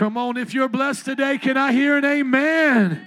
Come on, if you're blessed today, can I hear an amen?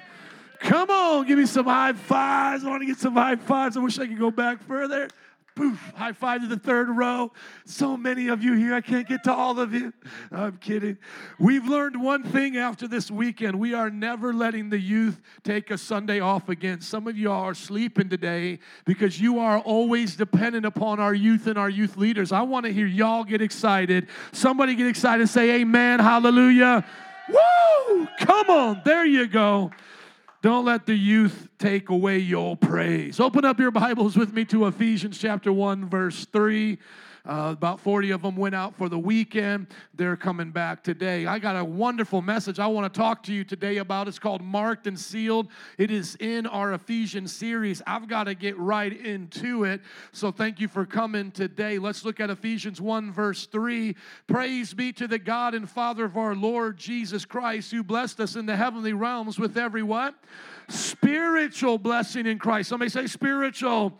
Come on, give me some high fives. I want to get some high fives. I wish I could go back further. Poof, high five to the third row. So many of you here. I can't get to all of you. I'm kidding. We've learned one thing after this weekend. We are never letting the youth take a Sunday off again. Some of you are sleeping today because you are always dependent upon our youth and our youth leaders. I want to hear y'all get excited. Somebody get excited. Say amen, hallelujah. Woo! Come on. There you go. Don't let the youth take away your praise. Open up your Bibles with me to Ephesians chapter 1, verse 3. About 40 of them went out for the weekend. They're coming back today. I got a wonderful message I want to talk to you today about. It's called Marked and Sealed. It is in our Ephesians series. I've got to get right into it. So thank you for coming today. Let's look at Ephesians 1, verse 3. Praise be to the God and Father of our Lord Jesus Christ, who blessed us in the heavenly realms with every what? Spiritual blessing in Christ. Somebody say spiritual.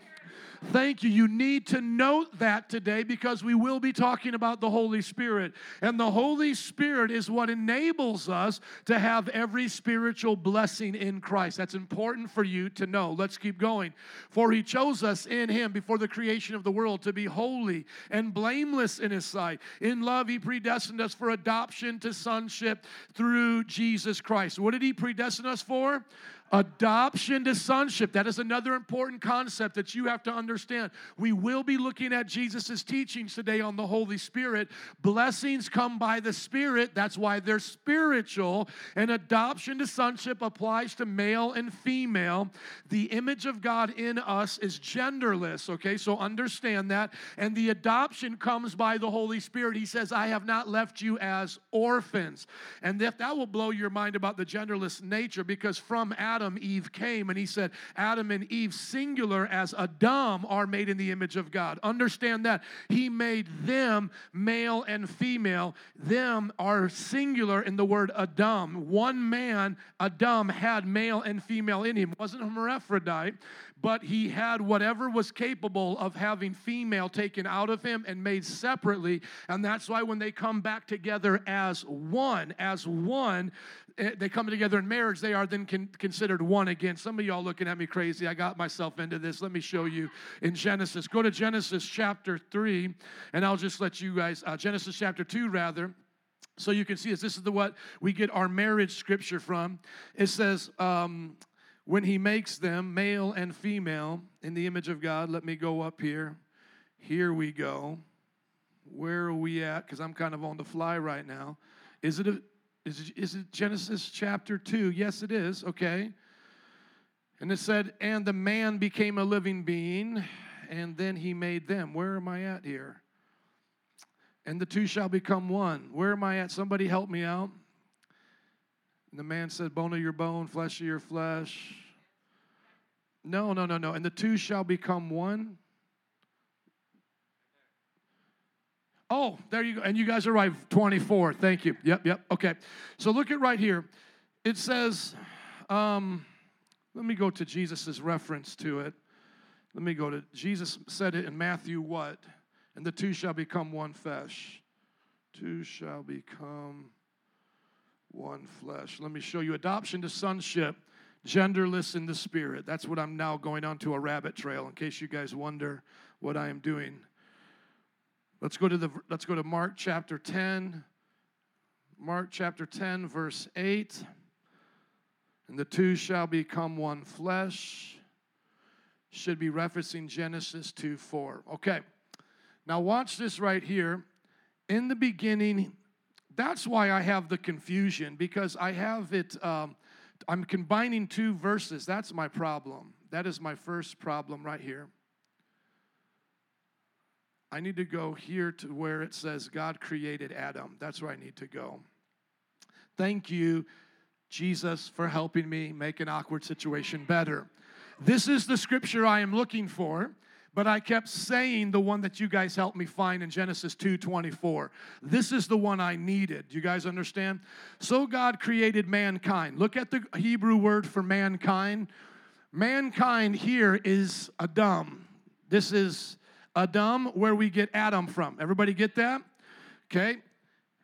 Thank you. You need to note that today because we will be talking about the Holy Spirit. And the Holy Spirit is what enables us to have every spiritual blessing in Christ. That's important for you to know. Let's keep going. For He chose us in Him before the creation of the world to be holy and blameless in His sight. In love, He predestined us for adoption to sonship through Jesus Christ. What did He predestine us for? Adoption to sonship. That is another important concept that you have to understand. We will be looking at Jesus' teachings today on the Holy Spirit. Blessings come by the Spirit. That's why they're spiritual. And adoption to sonship applies to male and female. The image of God in us is genderless, okay? So understand that. And the adoption comes by the Holy Spirit. He says, I have not left you as orphans. And that will blow your mind about the genderless nature, because from Adam, Eve came, and He said, Adam and Eve, singular as Adam, are made in the image of God. Understand that. He made them male and female. Them are singular in the word Adam. One man, Adam, had male and female in him. It wasn't hermaphrodite, but he had whatever was capable of having female taken out of him and made separately, and that's why when they come back together as one, they come together in marriage, they are then considered one again. Some of y'all looking at me crazy. I got myself into this. Let me show you in Genesis. Go to Genesis chapter 3, and I'll just let you guys, Genesis chapter 2 rather, so you can see this. This is what we get our marriage scripture from. It says, when He makes them male and female in the image of God. Let me go up here. Here we go. Where are we at? Because I'm kind of on the fly right now. Is it Genesis chapter 2? Yes, it is. Okay. And it said, and the man became a living being, and then he made them. Where am I at here? And the two shall become one. Where am I at? Somebody help me out. And the man said, bone of your bone, flesh of your flesh. No. And the two shall become one. Oh, there you go. And you guys are right, 24. Thank you. Yep. Okay. So look at right here. It says, let me go to Jesus' reference to it. Let me go to, Jesus said it in Matthew what? And the two shall become one flesh. Two shall become one flesh. Let me show you adoption to sonship, genderless in the Spirit. That's what I'm now going on to a rabbit trail, in case you guys wonder what I am doing. Let's go to Mark chapter 10. Mark chapter 10, verse 8. And the two shall become one flesh. Should be referencing Genesis 2:4. Okay. Now watch this right here. In the beginning, that's why I have the confusion, because I have it, I'm combining two verses. That's my problem. That is my first problem right here. I need to go here to where it says God created Adam. That's where I need to go. Thank you, Jesus, for helping me make an awkward situation better. This is the scripture I am looking for, but I kept saying the one that you guys helped me find in Genesis 2:24. This is the one I needed. You guys understand? So God created mankind. Look at the Hebrew word for mankind. Mankind here is Adam. This is Adam, where we get Adam from. Everybody get that? Okay.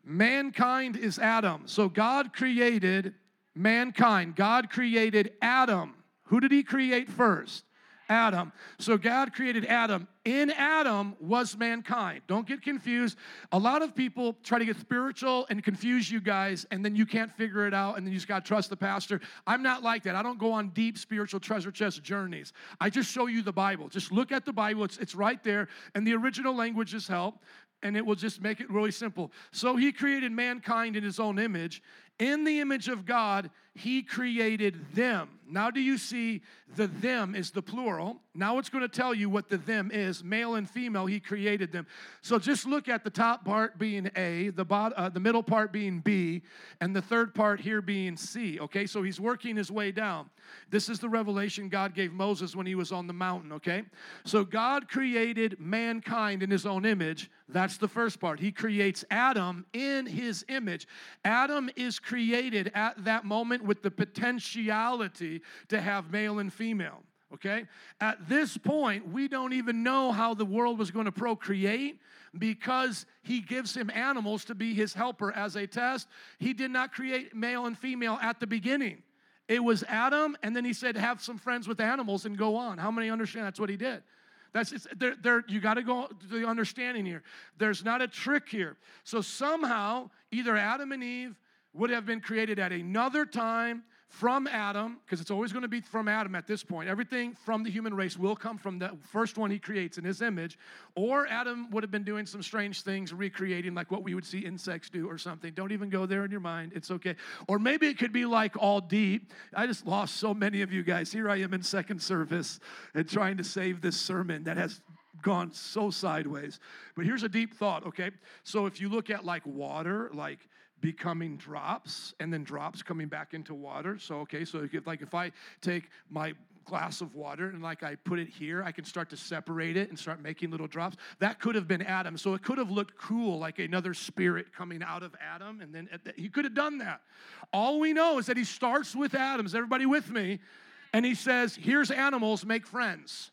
Mankind is Adam. So God created mankind. God created Adam. Who did he create first? Adam. So God created Adam. In Adam was mankind. Don't get confused. A lot of people try to get spiritual and confuse you guys, and then you can't figure it out, and then you just got to trust the pastor. I'm not like that. I don't go on deep spiritual treasure chest journeys. I just show you the Bible. Just look at the Bible. It's right there, and the original languages help, and it will just make it really simple. So he created mankind in his own image. In the image of God, he created them. Now do you see the them is the plural? Now it's going to tell you what the them is. Male and female, he created them. So just look at the top part being A, the middle part being B, and the third part here being C, okay? So he's working his way down. This is the revelation God gave Moses when he was on the mountain, okay? So God created mankind in his own image. That's the first part. He creates Adam in his image. Adam is created at that moment with the potentiality to have male and female, okay? At this point, we don't even know how the world was going to procreate because he gives him animals to be his helper as a test. He did not create male and female at the beginning. It was Adam, and then he said, have some friends with animals and go on. How many understand that's what he did? You got to go to the understanding here. There's not a trick here. So somehow, either Adam and Eve would have been created at another time from Adam, because it's always going to be from Adam at this point. Everything from the human race will come from the first one he creates in his image, or Adam would have been doing some strange things, recreating like what we would see insects do or something. Don't even go there in your mind. It's okay. Or maybe it could be like all deep. I just lost so many of you guys. Here I am in second service and trying to save this sermon that has gone so sideways. But here's a deep thought, okay? So if you look at like water, like becoming drops, and then drops coming back into water. So if I take my glass of water and I put it here, I can start to separate it and start making little drops. That could have been Adam. So it could have looked cool, like another spirit coming out of Adam, and then he could have done that. All we know is that he starts with Adam. Is everybody with me? And he says, here's animals, make friends.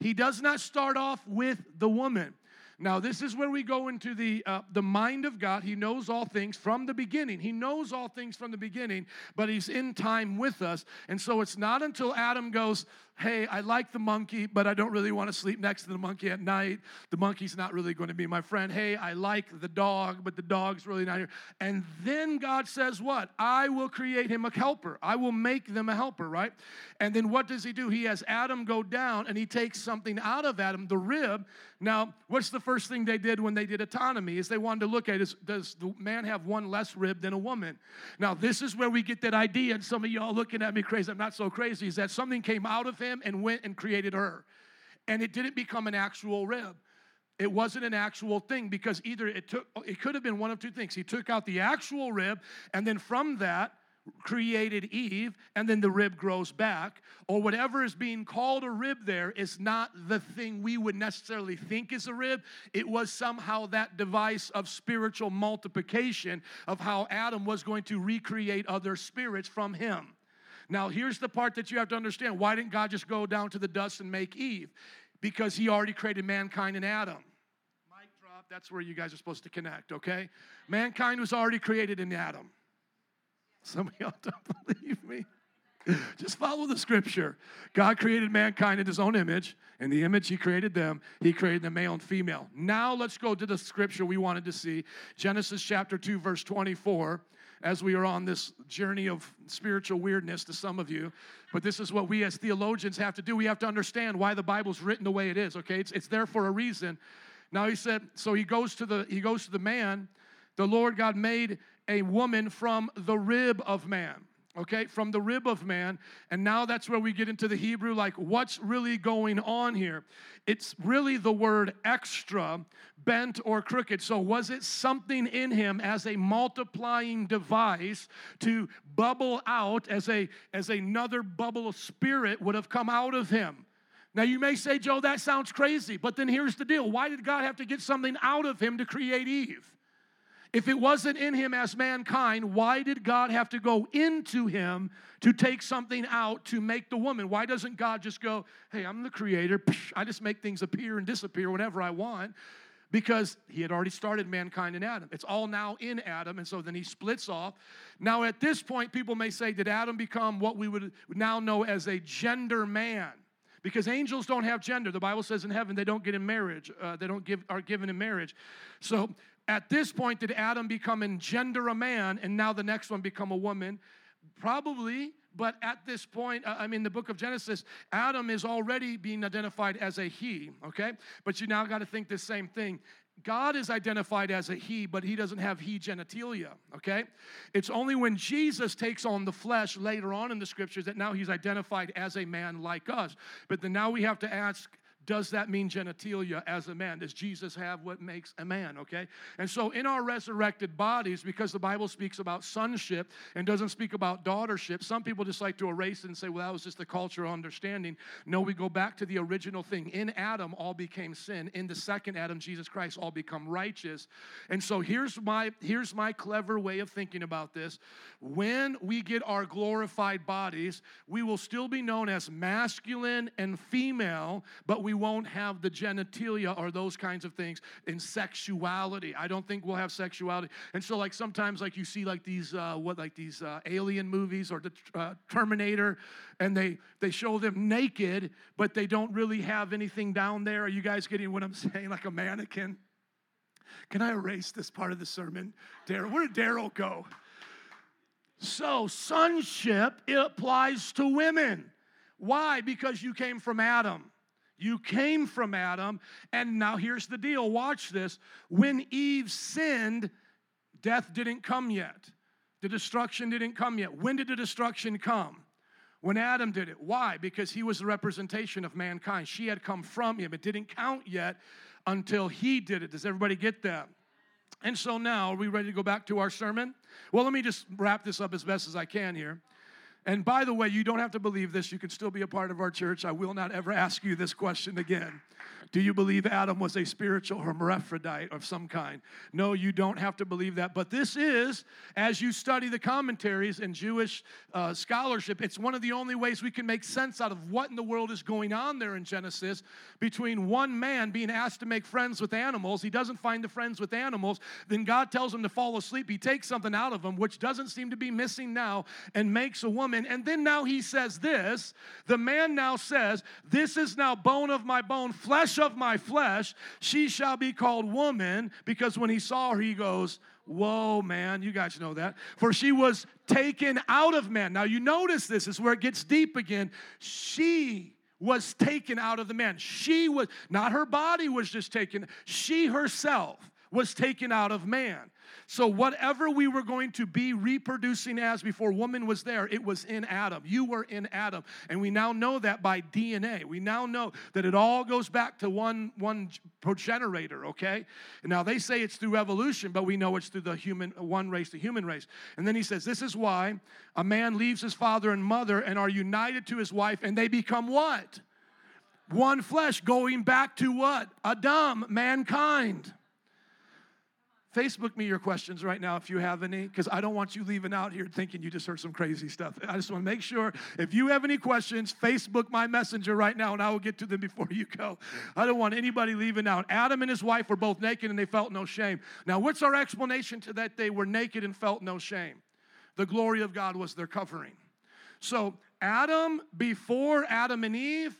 He does not start off with the woman. Now, this is where we go into the mind of God. He knows all things from the beginning. He knows all things from the beginning, but he's in time with us. And so it's not until Adam goes, hey, I like the monkey, but I don't really want to sleep next to the monkey at night. The monkey's not really going to be my friend. Hey, I like the dog, but the dog's really not here. And then God says what? I will create him a helper. I will make them a helper, right? And then what does he do? He has Adam go down, and he takes something out of Adam, the rib. Now, what's the first thing they did when they did autonomy is they wanted to look at is, does the man have one less rib than a woman? Now, this is where we get that idea, and some of y'all looking at me crazy, I'm not so crazy, is that something came out of him and went and created her, and it didn't become an actual rib. It wasn't an actual thing because either it could have been one of two things. He took out the actual rib, and then from that, created Eve, and then the rib grows back, or whatever is being called a rib there is not the thing we would necessarily think is a rib. It was somehow that device of spiritual multiplication of how Adam was going to recreate other spirits from him. Now, here's the part that you have to understand. Why didn't God just go down to the dust and make Eve? Because he already created mankind and Adam. Mic drop. That's where you guys are supposed to connect, okay? Mankind was already created in Adam. Some of y'all don't believe me. Just follow the scripture. God created mankind in his own image. In the image he created them. He created the male and female. Now let's go to the scripture we wanted to see. Genesis chapter 2, verse 24. As we are on this journey of spiritual weirdness to some of you. But this is what we as theologians have to do. We have to understand why the Bible's written the way it is, okay? It's there for a reason. Now he said, so he goes to the man. The Lord God made a woman from the rib of man, okay? From the rib of man. And now that's where we get into the Hebrew, what's really going on here? It's really the word extra, bent or crooked. So was it something in him as a multiplying device to bubble out as another bubble of spirit would have come out of him? Now, you may say, Joe, that sounds crazy, but then here's the deal. Why did God have to get something out of him to create Eve? If it wasn't in him as mankind, why did God have to go into him to take something out to make the woman? Why doesn't God just go, hey, I'm the creator. I just make things appear and disappear whenever I want? because he had already started mankind in Adam. It's all now in Adam, and so then he splits off. Now at this point, people may say, did Adam become what we would now know as a gender man? Because angels don't have gender. The Bible says in heaven they don't get in marriage. They are given in marriage. So at this point, did Adam become in gender a man, and now the next one become a woman? Probably. But at this point, the book of Genesis, Adam is already being identified as a he, okay? But you now got to think the same thing. God is identified as a he, but he doesn't have he genitalia, okay? It's only when Jesus takes on the flesh later on in the scriptures that now he's identified as a man like us. But then now we have to ask, does that mean genitalia as a man? Does Jesus have what makes a man, okay? And so in our resurrected bodies, because the Bible speaks about sonship and doesn't speak about daughtership, some people just like to erase it and say, well, that was just the cultural understanding. No, we go back to the original thing. In Adam, all became sin. In the second Adam, Jesus Christ, all become righteous. And so here's my clever way of thinking about this. When we get our glorified bodies, we will still be known as masculine and female, but we won't have the genitalia or those kinds of things in sexuality. I don't think we'll have sexuality. And so, like, sometimes, like, you see, like, these alien movies or the Terminator, and they show them naked, but they don't really have anything down there. Are you guys getting what I'm saying? Like a mannequin. Can I erase this part of the sermon? Daryl, where did Daryl go? So, sonship, it applies to women. Why? Because you came from Adam. You came from Adam, and now here's the deal. Watch this. When Eve sinned, death didn't come yet. The destruction didn't come yet. When did the destruction come? When Adam did it. Why? Because he was the representation of mankind. She had come from him. It didn't count yet until he did it. Does everybody get that? And so now, are we ready to go back to our sermon? Well, let me just wrap this up as best as I can here. And by the way, you don't have to believe this. You can still be a part of our church. I will not ever ask you this question again. Do you believe Adam was a spiritual hermaphrodite of some kind? No, you don't have to believe that. But this is, as you study the commentaries in Jewish scholarship, it's one of the only ways we can make sense out of what in the world is going on there in Genesis between one man being asked to make friends with animals. He doesn't find the friends with animals. Then God tells him to fall asleep. He takes something out of him, which doesn't seem to be missing now, and makes a woman. And then now he says this. The man now says, this is now bone of my bone, flesh of my flesh, she shall be called woman, because when he saw her, he goes, whoa, man, you guys know that. For she was taken out of man. Now you notice this is where it gets deep again. She was taken out of the man. She was, not her body was just taken, she herself was taken out of man. So whatever we were going to be reproducing as before woman was there, it was in Adam. You were in Adam. And we now know that by DNA. We now know that it all goes back to one progenitor, okay? And now they say it's through evolution, but we know it's through the human one race to human race. And then he says, this is why a man leaves his father and mother and are united to his wife, and they become what? One flesh, going back to what? Adam, mankind. Facebook me your questions right now if you have any, because I don't want you leaving out here thinking you just heard some crazy stuff. I just want to make sure if you have any questions, Facebook my messenger right now, and I will get to them before you go. I don't want anybody leaving out. Adam and his wife were both naked, and they felt no shame. Now, what's our explanation to that they were naked and felt no shame? The glory of God was their covering. So Adam, before Adam and Eve,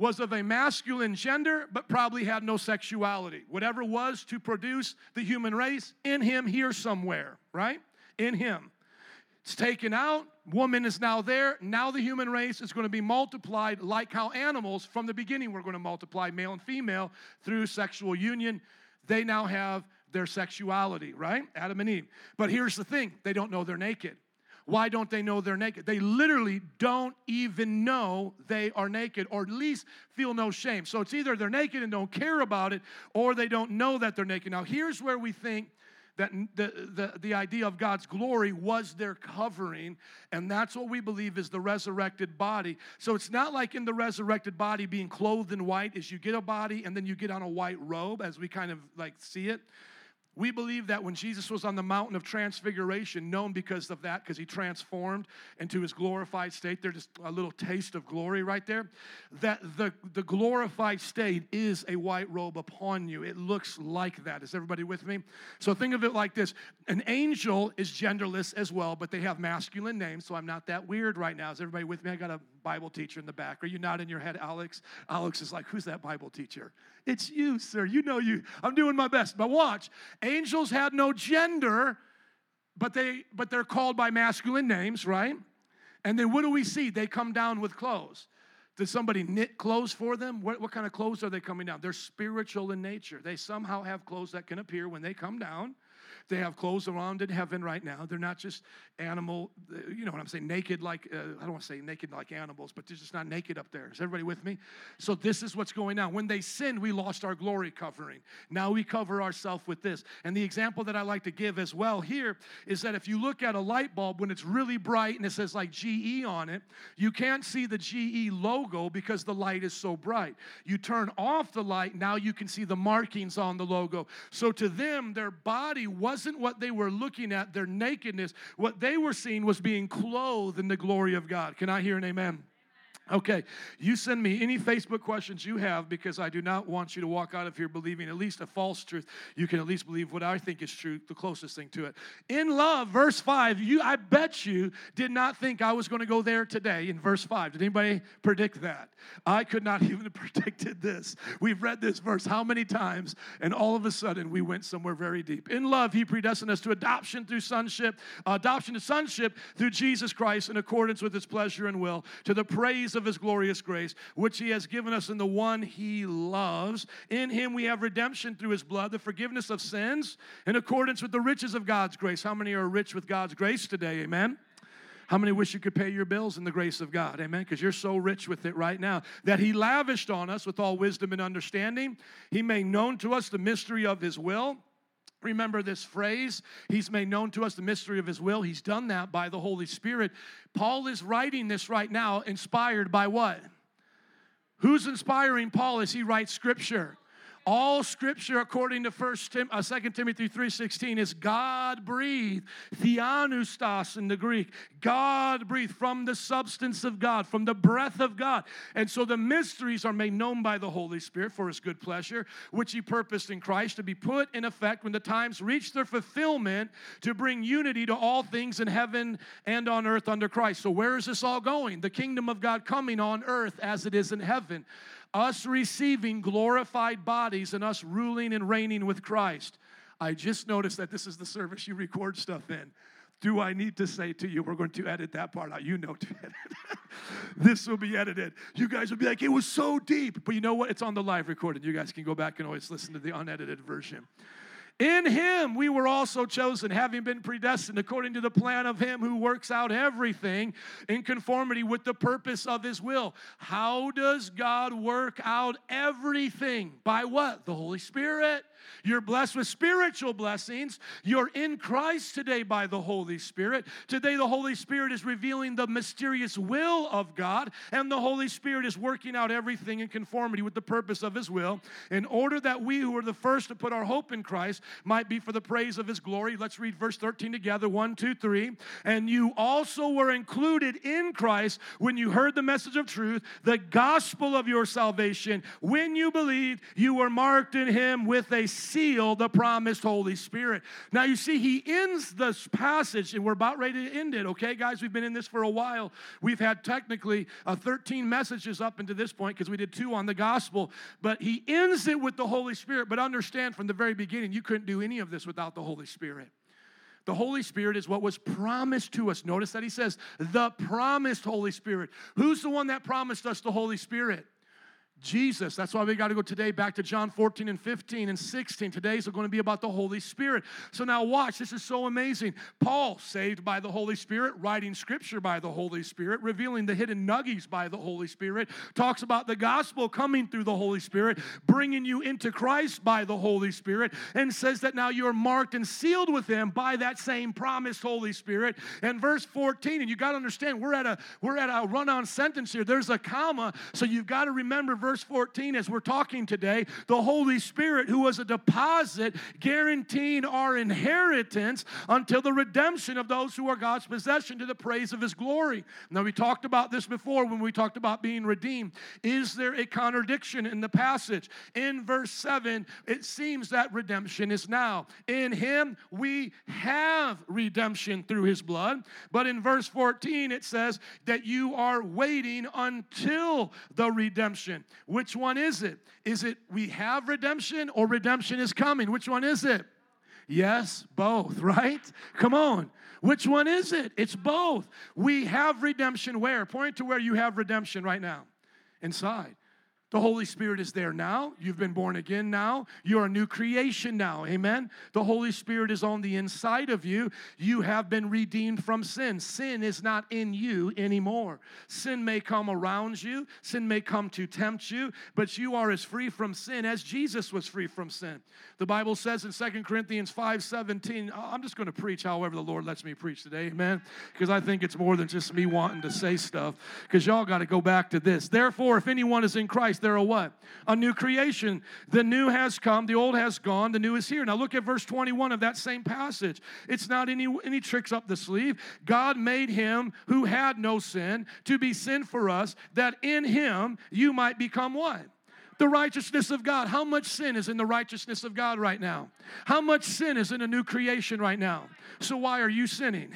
was of a masculine gender, but probably had no sexuality. Whatever was to produce the human race, in him here somewhere, right? In him. It's taken out. Woman is now there. Now the human race is going to be multiplied like how animals from the beginning were going to multiply, male and female, through sexual union. They now have their sexuality, right? Adam and Eve. But here's the thing. They don't know they're naked. Why don't they know they're naked? They literally don't even know they are naked, or at least feel no shame. So it's either they're naked and don't care about it, or they don't know that they're naked. Now, here's where we think that the idea of God's glory was their covering, and that's what we believe is the resurrected body. So it's not like in the resurrected body being clothed in white is you get a body and then you get on a white robe, as we kind of like see it. We believe that when Jesus was on the mountain of transfiguration, known because of that, because he transformed into his glorified state, there's just a little taste of glory right there, that the glorified state is a white robe upon you. It looks like that. Is everybody with me? So think of it like this. An angel is genderless as well, but they have masculine names, so I'm not that weird right now. Is everybody with me? I got a Bible teacher in the back. Are you nodding your head, Alex? Alex is like, who's that Bible teacher? It's you, sir. You know you. I'm doing my best, but watch. Angels had no gender, but they're called by masculine names, right? And then what do we see? They come down with clothes. Did somebody knit clothes for them? What kind of clothes are they coming down? They're spiritual in nature. They somehow have clothes that can appear when they come down. They have clothes around in heaven right now. They're not just animal, you know what I'm saying, naked like, I don't want to say naked like animals, but they're just not naked up there. Is everybody with me? So this is what's going on. When they sinned, we lost our glory covering. Now we cover ourselves with this. And the example that I like to give as well here is that if you look at a light bulb, when it's really bright and it says like GE on it, you can't see the GE logo because the light is so bright. You turn off the light, now you can see the markings on the logo. So to them, their body wasn't what they were looking at, their nakedness. What they were seeing was being clothed in the glory of God. Can I hear an amen? Okay, you send me any Facebook questions you have because I do not want you to walk out of here believing at least a false truth. You can at least believe what I think is true, the closest thing to it. In love, verse 5, I bet you did not think I was going to go there today in verse 5. Did anybody predict that? I could not even have predicted this. We've read this verse how many times, and all of a sudden we went somewhere very deep. In love, he predestined us to adoption to sonship through Jesus Christ in accordance with his pleasure and will, to the praise of his glorious grace, which he has given us in the one he loves. In him we have redemption through his blood, the forgiveness of sins, in accordance with the riches of God's grace. How many are rich with God's grace today? Amen. How many wish you could pay your bills in the grace of God? Amen. Because you're so rich with it right now. That he lavished on us with all wisdom and understanding. He made known to us the mystery of his will. Remember this phrase, he's made known to us the mystery of his will. He's done that by the Holy Spirit. Paul is writing this right now, inspired by what? Who's inspiring Paul as he writes Scripture? All Scripture, according to 2 Timothy 3:16, is God-breathed, Theanustos in the Greek. God-breathed, from the substance of God, from the breath of God. And so the mysteries are made known by the Holy Spirit for his good pleasure, which he purposed in Christ to be put in effect when the times reach their fulfillment, to bring unity to all things in heaven and on earth under Christ. So where is this all going? The kingdom of God coming on earth as it is in heaven. Us receiving glorified bodies and us ruling and reigning with Christ. I just noticed that this is the service you record stuff in. Do I need to say to you, we're going to edit that part out? You know to edit. This will be edited. You guys will be like, it was so deep. But you know what? It's on the live recording. You guys can go back and always listen to the unedited version. In him we were also chosen, having been predestined according to the plan of him who works out everything in conformity with the purpose of his will. How does God work out everything? By what? The Holy Spirit. You're blessed with spiritual blessings. You're in Christ today by the Holy Spirit. Today the Holy Spirit is revealing the mysterious will of God, and the Holy Spirit is working out everything in conformity with the purpose of his will, in order that we who are the first to put our hope in Christ might be for the praise of his glory. Let's read verse 13 together. 1, 2, 3. And you also were included in Christ when you heard the message of truth, the gospel of your salvation. When you believed, you were marked in him with a seal, the promised Holy Spirit. Now you see, he ends this passage, and we're about ready to end it. Okay, guys, we've been in this for a while. We've had technically 13 messages up until this point because we did 2 on the gospel, but he ends it with the Holy Spirit. But understand, from the very beginning, you couldn't do any of this without the Holy Spirit. The Holy Spirit is what was promised to us. Notice that he says, the promised Holy Spirit. Who's the one that promised us the Holy Spirit? Jesus. That's why we got to go today back to John 14 and 15 and 16. Today's going to be about the Holy Spirit. So now watch. This is so amazing. Paul, saved by the Holy Spirit, writing Scripture by the Holy Spirit, revealing the hidden nuggies by the Holy Spirit, talks about the gospel coming through the Holy Spirit, bringing you into Christ by the Holy Spirit, and says that now you're marked and sealed with him by that same promised Holy Spirit. And verse 14, and you got to understand, we're at a run-on sentence here. There's a comma, so you've got to remember verse verse 14, as we're talking today, the Holy Spirit, who was a deposit guaranteeing our inheritance until the redemption of those who are God's possession to the praise of His glory. Now, we talked about this before when we talked about being redeemed. Is there a contradiction in the passage? In verse 7, it seems that redemption is now. In Him, we have redemption through His blood. But in verse 14, it says that you are waiting until the redemption. Which one is it? Is it we have redemption or redemption is coming? Which one is it? Yes, both, right? Come on. Which one is it? It's both. We have redemption where? Point to where you have redemption right now. Inside. The Holy Spirit is there now. You've been born again now. You're a new creation now. Amen? The Holy Spirit is on the inside of you. You have been redeemed from sin. Sin is not in you anymore. Sin may come around you. Sin may come to tempt you. But you are as free from sin as Jesus was free from sin. The Bible says in 2 Corinthians 5:17, I'm just going to preach however the Lord lets me preach today. Amen? Because I think it's more than just me wanting to say stuff. Because y'all got to go back to this. Therefore, if anyone is in Christ, they're a what? A new creation. The new has come, the old has gone, the new is here. Now look at verse 21 of that same passage. It's not any tricks up the sleeve. God made Him who had no sin to be sin for us, that in Him you might become what? The righteousness of God. How much sin is in the righteousness of God right now? How much sin is in a new creation right now? So why are you sinning?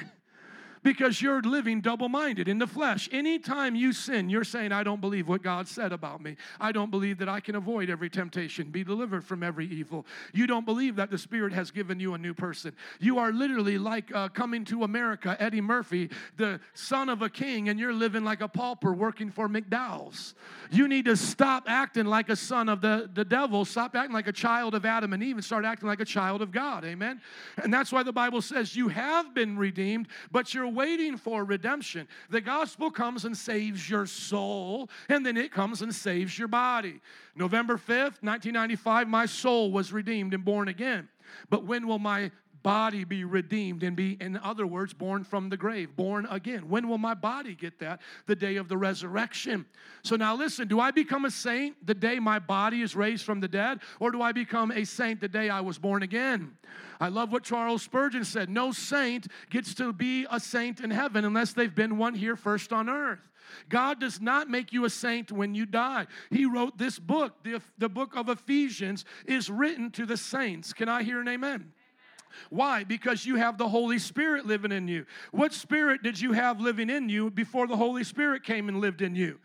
Because you're living double-minded in the flesh. Anytime you sin, you're saying, I don't believe what God said about me. I don't believe that I can avoid every temptation, be delivered from every evil. You don't believe that the Spirit has given you a new person. You are literally like coming to America, Eddie Murphy, the son of a king, and you're living like a pauper working for McDowell's. You need to stop acting like a son of the devil, stop acting like a child of Adam and Eve, and start acting like a child of God, amen? And that's why the Bible says you have been redeemed, but you're waiting for redemption. The gospel comes and saves your soul, and then it comes and saves your body. November 5th, 1995, my soul was redeemed and born again. But when will my body be redeemed and be, in other words, born from the grave, born again? When will my body get that? The day of the resurrection. So now listen, do I become a saint the day my body is raised from the dead, or do I become a saint the day I was born again? I love what Charles Spurgeon said. No saint gets to be a saint in heaven unless they've been one here first on earth. God does not make you a saint when you die. He wrote this book. The book of Ephesians is written to the saints. Can I hear an amen? Why? Because you have the Holy Spirit living in you. What spirit did you have living in you before the Holy Spirit came and lived in you?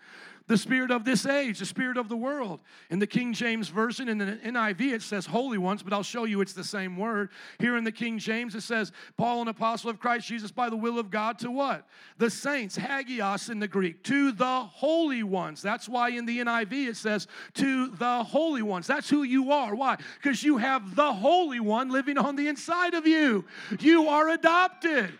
The spirit of this age, the spirit of the world. In the King James Version, in the NIV, it says holy ones, but I'll show you it's the same word. Here in the King James, it says, Paul, an apostle of Christ Jesus, by the will of God, to what? The saints, hagios in the Greek, to the holy ones. That's why in the NIV, it says, to the holy ones. That's who you are. Why? Because you have the Holy One living on the inside of you. You are adopted.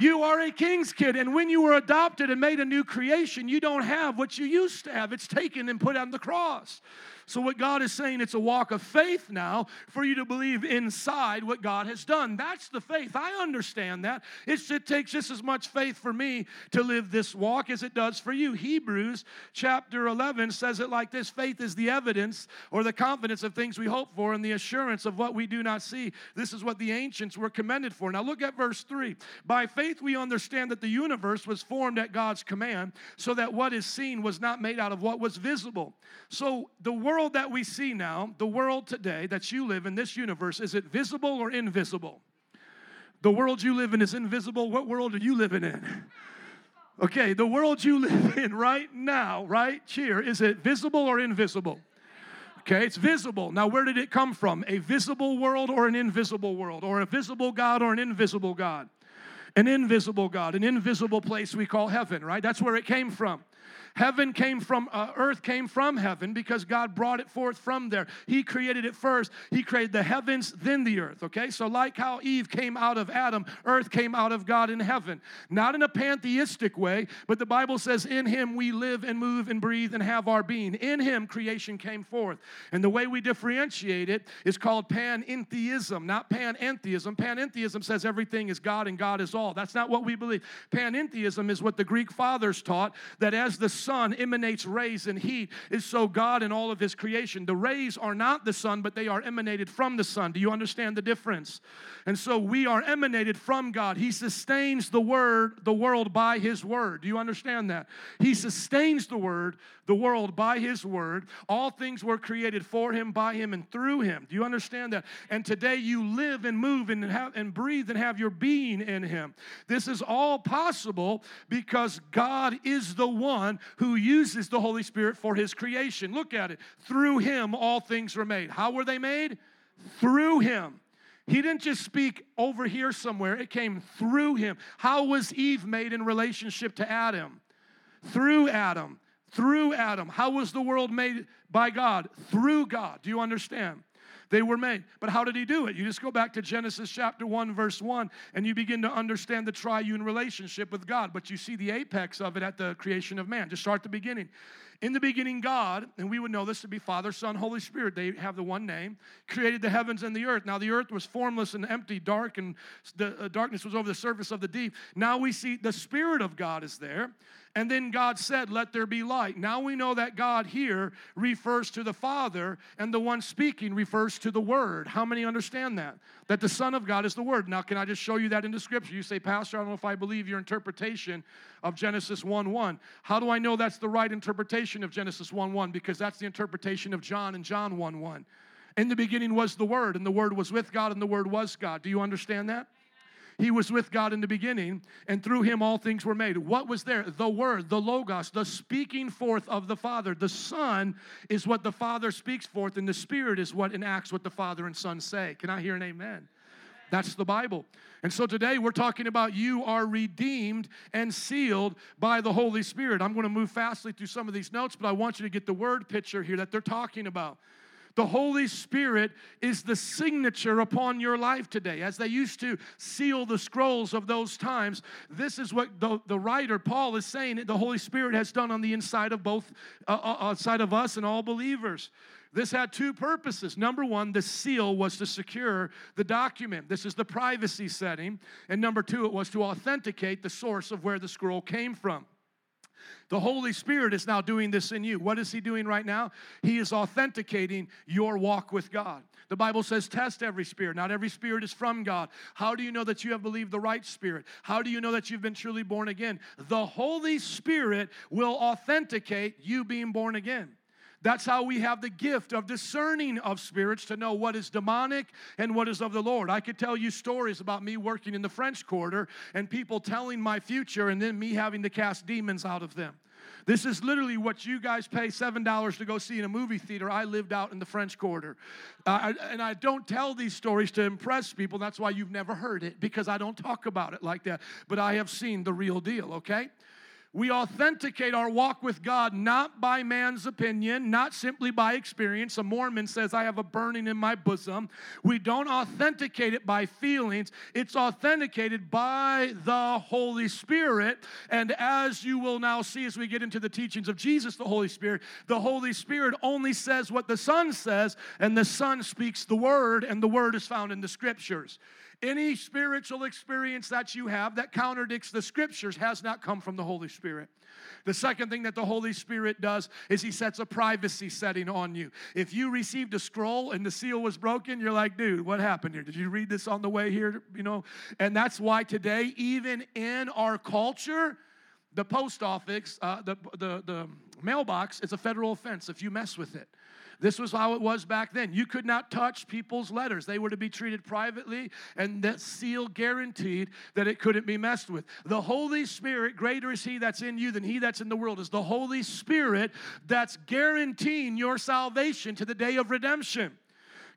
You are a king's kid, and when you were adopted and made a new creation, you don't have what you used to have. It's taken and put on the cross. So what God is saying, it's a walk of faith now for you to believe inside what God has done. That's the faith. I understand that. It takes just as much faith for me to live this walk as it does for you. Hebrews chapter 11 says it like this. Faith is the evidence or the confidence of things we hope for and the assurance of what we do not see. This is what the ancients were commended for. Now look at verse 3. By faith we understand that the universe was formed at God's command so that what is seen was not made out of what was visible. So the world that we see now, the world today that you live in, this universe, is it visible or invisible? The world you live in is invisible. What world are you living in? Okay, the world you live in right now, right? Cheer. Is it visible or invisible? Okay, it's visible. Now, where did it come from? A visible world or an invisible world? Or a visible God or an invisible God? An invisible God, an invisible place we call heaven, right? That's where it came from. Heaven came from, earth came from heaven because God brought it forth from there. He created it first. He created the heavens, then the earth, okay? So like how Eve came out of Adam, earth came out of God in heaven. Not in a pantheistic way, but the Bible says in Him we live and move and breathe and have our being. In Him creation came forth. And the way we differentiate it is called panentheism, not panentheism. Panentheism says everything is God and God is all. That's not what we believe. Panentheism is what the Greek fathers taught, that as as the sun emanates rays and heat, is so God in all of his creation. The rays are not the sun, but they are emanated from the sun. Do you understand the difference? And so we are emanated from God. He sustains the world by his word. Do you understand that? He sustains the word, the world by his word. All things were created for him, by him, and through him. Do you understand that? And today you live and move and have and breathe and have your being in him. This is all possible because God is the one who uses the Holy Spirit for his creation. Look at it. Through him all things were made. How were they made? Through him. He didn't just speak over here somewhere. It came through him. How was Eve made in relationship to Adam? Through Adam. Through Adam. How was the world made by God? Through God. Do you understand? They were made. But how did he do it? You just go back to Genesis chapter 1, verse 1, and you begin to understand the triune relationship with God. But you see the apex of it at the creation of man. Just start at the beginning. In the beginning, God, and we would know this to be Father, Son, Holy Spirit. They have the one name, created the heavens and the earth. Now, the earth was formless and empty, dark, and the darkness was over the surface of the deep. Now we see the Spirit of God is there. And then God said, let there be light. Now we know that God here refers to the Father, and the one speaking refers to the Word. How many understand that? That the Son of God is the Word. Now, can I just show you that in the Scripture? You say, Pastor, I don't know if I believe your interpretation of Genesis 1:1. How do I know that's the right interpretation of Genesis 1:1? Because that's the interpretation of John and John 1:1. In the beginning was the Word, and the Word was with God, and the Word was God. Do you understand that? He was with God in the beginning, and through him all things were made. What was there? The Word, the Logos, the speaking forth of the Father. The Son is what the Father speaks forth, and the Spirit is what enacts what the Father and Son say. Can I hear an amen? That's the Bible. And so today we're talking about you are redeemed and sealed by the Holy Spirit. I'm going to move fastly through some of these notes, but I want you to get the word picture here that they're talking about. The Holy Spirit is the signature upon your life today. As they used to seal the scrolls of those times, this is what the writer, Paul, is saying the Holy Spirit has done on the inside of both, outside of us and all believers. This had two purposes. Number one, the seal was to secure the document. This is the privacy setting. And number two, it was to authenticate the source of where the scroll came from. The Holy Spirit is now doing this in you. What is he doing right now? He is authenticating your walk with God. The Bible says test every spirit. Not every spirit is from God. How do you know that you have believed the right spirit? How do you know that you've been truly born again? The Holy Spirit will authenticate you being born again. That's how we have the gift of discerning of spirits to know what is demonic and what is of the Lord. I could tell you stories about me working in the French Quarter and people telling my future and then me having to cast demons out of them. This is literally what you guys pay $7 to go see in a movie theater. I lived out in the French Quarter. And I don't tell these stories to impress people. That's why you've never heard it, because I don't talk about it like that. But I have seen the real deal, okay? We authenticate our walk with God not by man's opinion, not simply by experience. A Mormon says, I have a burning in my bosom. We don't authenticate it by feelings. It's authenticated by the Holy Spirit. And as you will now see as we get into the teachings of Jesus, the Holy Spirit only says what the Son says, and the Son speaks the Word, and the Word is found in the Scriptures. Any spiritual experience that you have that contradicts the Scriptures has not come from the Holy Spirit. The second thing that the Holy Spirit does is he sets a privacy setting on you. If you received a scroll and the seal was broken, you're like, dude, what happened here? Did you read this on the way here? You know, and that's why today, even in our culture, the post office, the mailbox is a federal offense if you mess with it. This was how it was back then. You could not touch people's letters. They were to be treated privately, and that seal guaranteed that it couldn't be messed with. The Holy Spirit, greater is he that's in you than he that's in the world, is the Holy Spirit that's guaranteeing your salvation to the day of redemption.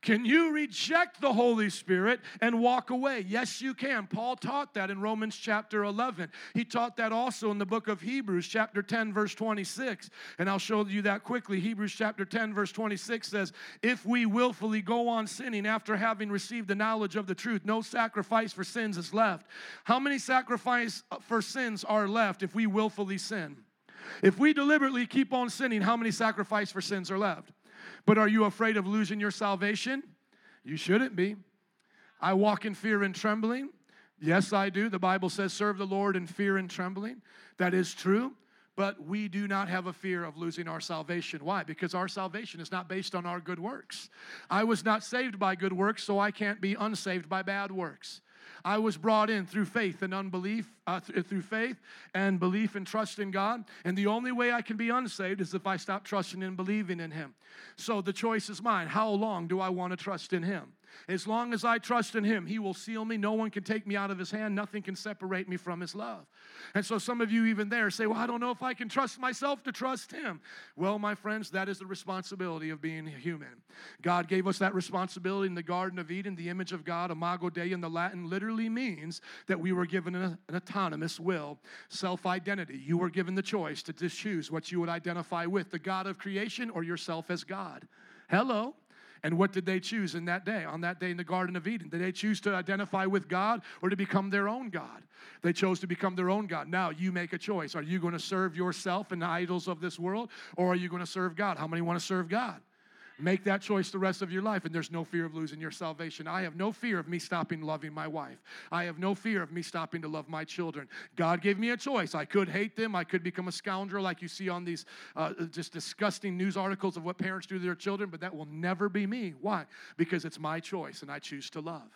Can you reject the Holy Spirit and walk away? Yes, you can. Paul taught that in Romans chapter 11. He taught that also in the book of Hebrews chapter 10, verse 26. And I'll show you that quickly. Hebrews chapter 10, verse 26 says, if we willfully go on sinning after having received the knowledge of the truth, no sacrifice for sins is left. How many sacrifice for sins are left if we willfully sin? If we deliberately keep on sinning, how many sacrifice for sins are left? But are you afraid of losing your salvation? You shouldn't be. I walk in fear and trembling. Yes, I do. The Bible says, serve the Lord in fear and trembling. That is true. but we do not have a fear of losing our salvation. Why? Because our salvation is not based on our good works. I was not saved by good works, so I can't be unsaved by bad works. I was brought in through faith and unbelief, through faith and belief and trust in God. And the only way I can be unsaved is if I stop trusting and believing in Him. So the choice is mine. How long do I want to trust in Him? As long as I trust in Him, He will seal me. No one can take me out of His hand. Nothing can separate me from His love. And so some of you even there say, well, I don't know if I can trust myself to trust Him. Well, my friends, that is the responsibility of being human. God gave us that responsibility in the Garden of Eden. The image of God, Imago Dei in the Latin, literally means that we were given an autonomous will, self-identity. You were given the choice to just choose what you would identify with, the God of creation or yourself as God. Hello. And what did they choose in that day? On that day in the Garden of Eden, did they choose to identify with God or to become their own God? They chose to become their own God. Now you make a choice. Are you going to serve yourself and the idols of this world, or are you going to serve God? How many want to serve God? Make that choice the rest of your life, and there's no fear of losing your salvation. I have no fear of me stopping loving my wife. I have no fear of me stopping to love my children. God gave me a choice. I could hate them. I could become a scoundrel like you see on these just disgusting news articles of what parents do to their children, but that will never be me. Why? Because it's my choice, and I choose to love.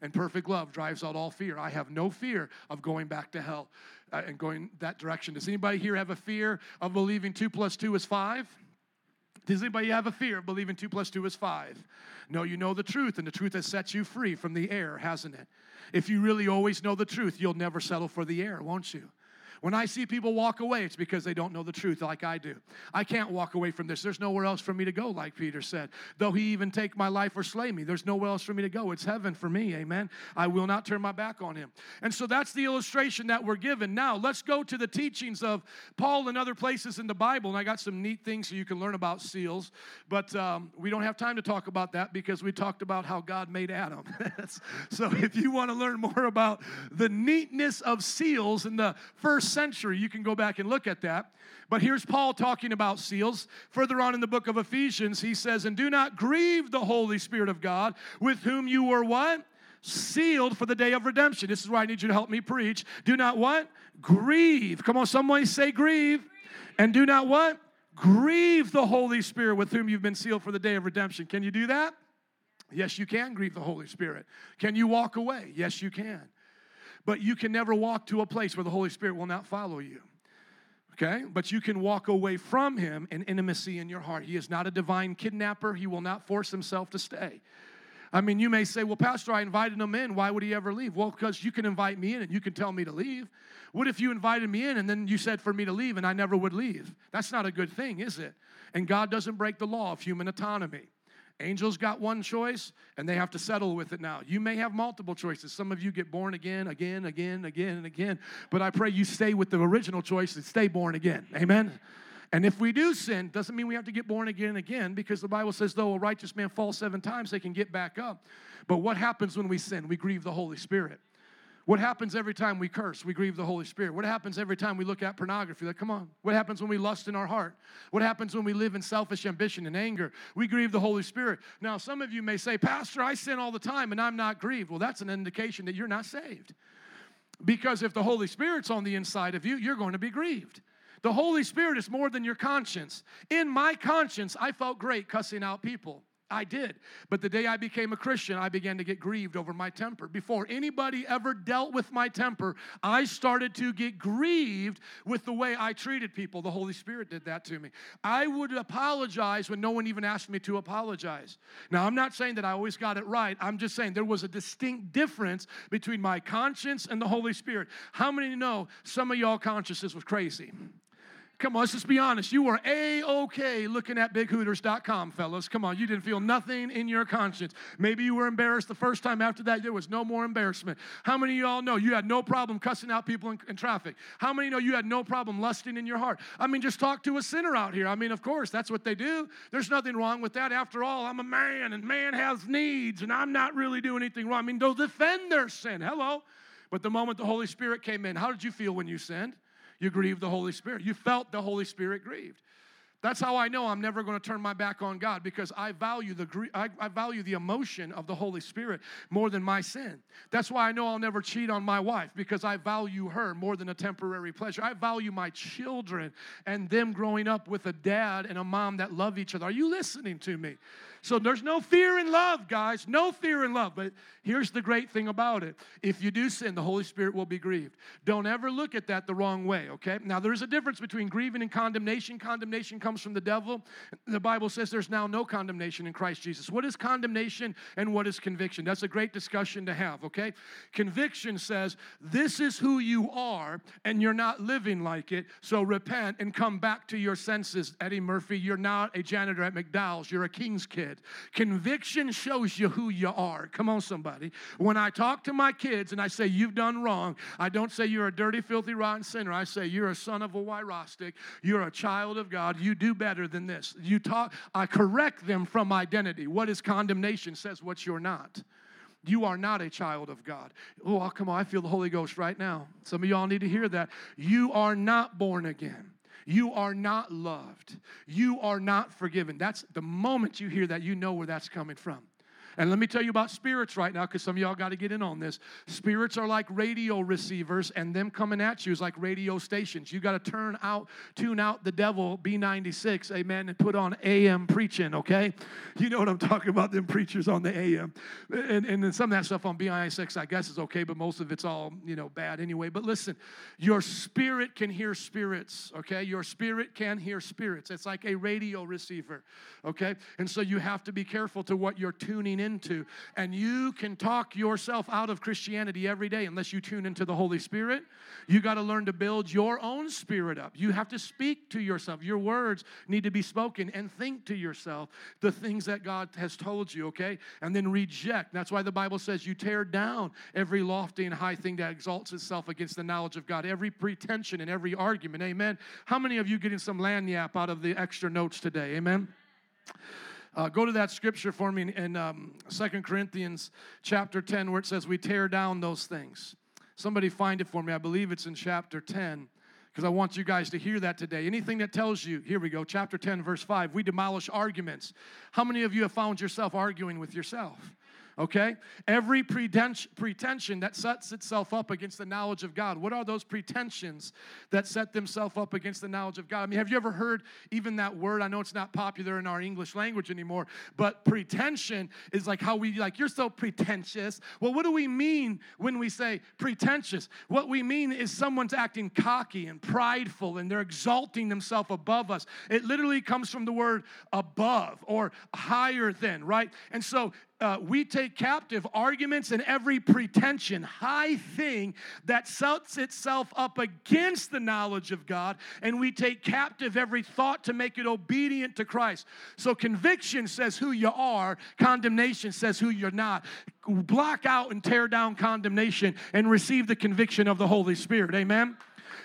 And perfect love drives out all fear. I have no fear of going back to hell and going that direction. Does anybody here have a fear of believing 2 + 2 is 5? Does anybody have a fear of believing 2 + 2 is 5? No, you know the truth, and the truth has set you free from the error, hasn't it? If you really always know the truth, you'll never settle for the error, won't you? When I see people walk away, it's because they don't know the truth like I do. I can't walk away from this. There's nowhere else for me to go, like Peter said. Though he even take my life or slay me, there's nowhere else for me to go. It's heaven for me, amen? I will not turn my back on Him. And so that's the illustration that we're given. Now, let's go to the teachings of Paul and other places in the Bible, and I got some neat things so you can learn about seals, but we don't have time to talk about that because we talked about how God made Adam. So if you want to learn more about the neatness of seals in the first century, you can go back and look at that. But here's Paul talking about seals. Further on in the book of Ephesians, he says, and do not grieve the Holy Spirit of God, with whom you were what? Sealed for the day of redemption. This is where I need you to help me preach. Do not what? Grieve. Come on, somebody say grieve. And do not what? Grieve the Holy Spirit, with whom you've been sealed for the day of redemption. Can you do that? Yes, you can grieve the Holy Spirit. Can you walk away? Yes, you can. But you can never walk to a place where the Holy Spirit will not follow you, okay? But you can walk away from Him in intimacy in your heart. He is not a divine kidnapper. He will not force Himself to stay. I mean, you may say, well, Pastor, I invited Him in. Why would He ever leave? Well, because you can invite me in and you can tell me to leave. What if you invited me in and then you said for me to leave and I never would leave? That's not a good thing, is it? And God doesn't break the law of human autonomy. Angels got one choice, and they have to settle with it now. You may have multiple choices. Some of you get born again, but I pray you stay with the original choice and stay born again. Amen? And if we do sin, doesn't mean we have to get born again, because the Bible says, though a righteous man falls 7 times, they can get back up. But what happens when we sin? We grieve the Holy Spirit. What happens every time we curse? We grieve the Holy Spirit. What happens every time we look at pornography? Like, come on. What happens when we lust in our heart? What happens when we live in selfish ambition and anger? We grieve the Holy Spirit. Now, some of you may say, Pastor, I sin all the time and I'm not grieved. Well, that's an indication that you're not saved. Because if the Holy Spirit's on the inside of you, you're going to be grieved. The Holy Spirit is more than your conscience. In my conscience, I felt great cussing out people. I did. But the day I became a Christian, I began to get grieved over my temper. Before anybody ever dealt with my temper, I started to get grieved with the way I treated people. The Holy Spirit did that to me. I would apologize when no one even asked me to apologize. Now, I'm not saying that I always got it right. I'm just saying there was a distinct difference between my conscience and the Holy Spirit. How many of you know some of y'all consciences was crazy? Come on, let's just be honest. You were A-okay looking at BigHooters.com, fellas. Come on, you didn't feel nothing in your conscience. Maybe you were embarrassed the first time. After that, there was no more embarrassment. How many of y'all know you had no problem cussing out people in traffic? How many know you had no problem lusting in your heart? I mean, just talk to a sinner out here. I mean, of course, that's what they do. There's nothing wrong with that. After all, I'm a man, and man has needs, and I'm not really doing anything wrong. I mean, they'll defend their sin. Hello. But the moment the Holy Spirit came in, how did you feel when you sinned? You grieved the Holy Spirit. You felt the Holy Spirit grieved. That's how I know I'm never going to turn my back on God, because I value the emotion of the Holy Spirit more than my sin. That's why I know I'll never cheat on my wife, because I value her more than a temporary pleasure. I value my children and them growing up with a dad and a mom that love each other. Are you listening to me? So there's no fear in love, guys. No fear in love. But here's the great thing about it. If you do sin, the Holy Spirit will be grieved. Don't ever look at that the wrong way, okay? Now, there is a difference between grieving and condemnation. Condemnation comes from the devil. The Bible says there's now no condemnation in Christ Jesus. What is condemnation and what is conviction? That's a great discussion to have, okay? Conviction says, this is who you are, and you're not living like it, so repent and come back to your senses. Eddie Murphy, you're not a janitor at McDowell's. You're a king's kid. Conviction shows you who you are. Come on, somebody. When I talk to my kids and I say, you've done wrong, I don't say you're a dirty, filthy, rotten sinner. I say, you're a son of a wyrostic. You're a child of God. You do better than this. I correct them from identity. What is condemnation? Says what you're not. You are not a child of God. Oh, come on. I feel the Holy Ghost right now. Some of y'all need to hear that. You are not born again. You are not loved. You are not forgiven. That's the moment you hear that, you know where that's coming from. And let me tell you about spirits right now, because some of y'all got to get in on this. Spirits are like radio receivers, and them coming at you is like radio stations. You got to tune out the devil, B96, amen, and put on AM preaching, okay? You know what I'm talking about, them preachers on the AM. And then some of that stuff on B96, I guess, is okay, but most of it's all, bad anyway. But listen, your spirit can hear spirits, okay? Your spirit can hear spirits. It's like a radio receiver, okay? And so you have to be careful to what you're tuning into, and you can talk yourself out of Christianity every day unless you tune into the Holy Spirit. You got to learn to build your own spirit up. You have to speak to yourself. Your words need to be spoken, and think to yourself the things that God has told you, okay? And then reject. That's why the Bible says you tear down every lofty and high thing that exalts itself against the knowledge of God, every pretension and every argument, amen? How many of you getting some lanyap out of the extra notes today, amen? Go to that scripture for me in 2 Corinthians chapter 10, where it says we tear down those things. Somebody find it for me. I believe it's in chapter 10, because I want you guys to hear that today. Anything that tells you, here we go, chapter 10, verse 5, we demolish arguments. How many of you have found yourself arguing with yourself? Okay? Every pretension that sets itself up against the knowledge of God. What are those pretensions that set themselves up against the knowledge of God? I mean, have you ever heard even that word? I know it's not popular in our English language anymore, but pretension is like how we, you're so pretentious. Well, what do we mean when we say pretentious? What we mean is someone's acting cocky and prideful, and they're exalting themselves above us. It literally comes from the word above or higher than, right? And so, we take captive arguments and every pretension, high thing that sets itself up against the knowledge of God, and we take captive every thought to make it obedient to Christ. So conviction says who you are, condemnation says who you're not. Block out and tear down condemnation and receive the conviction of the Holy Spirit, amen?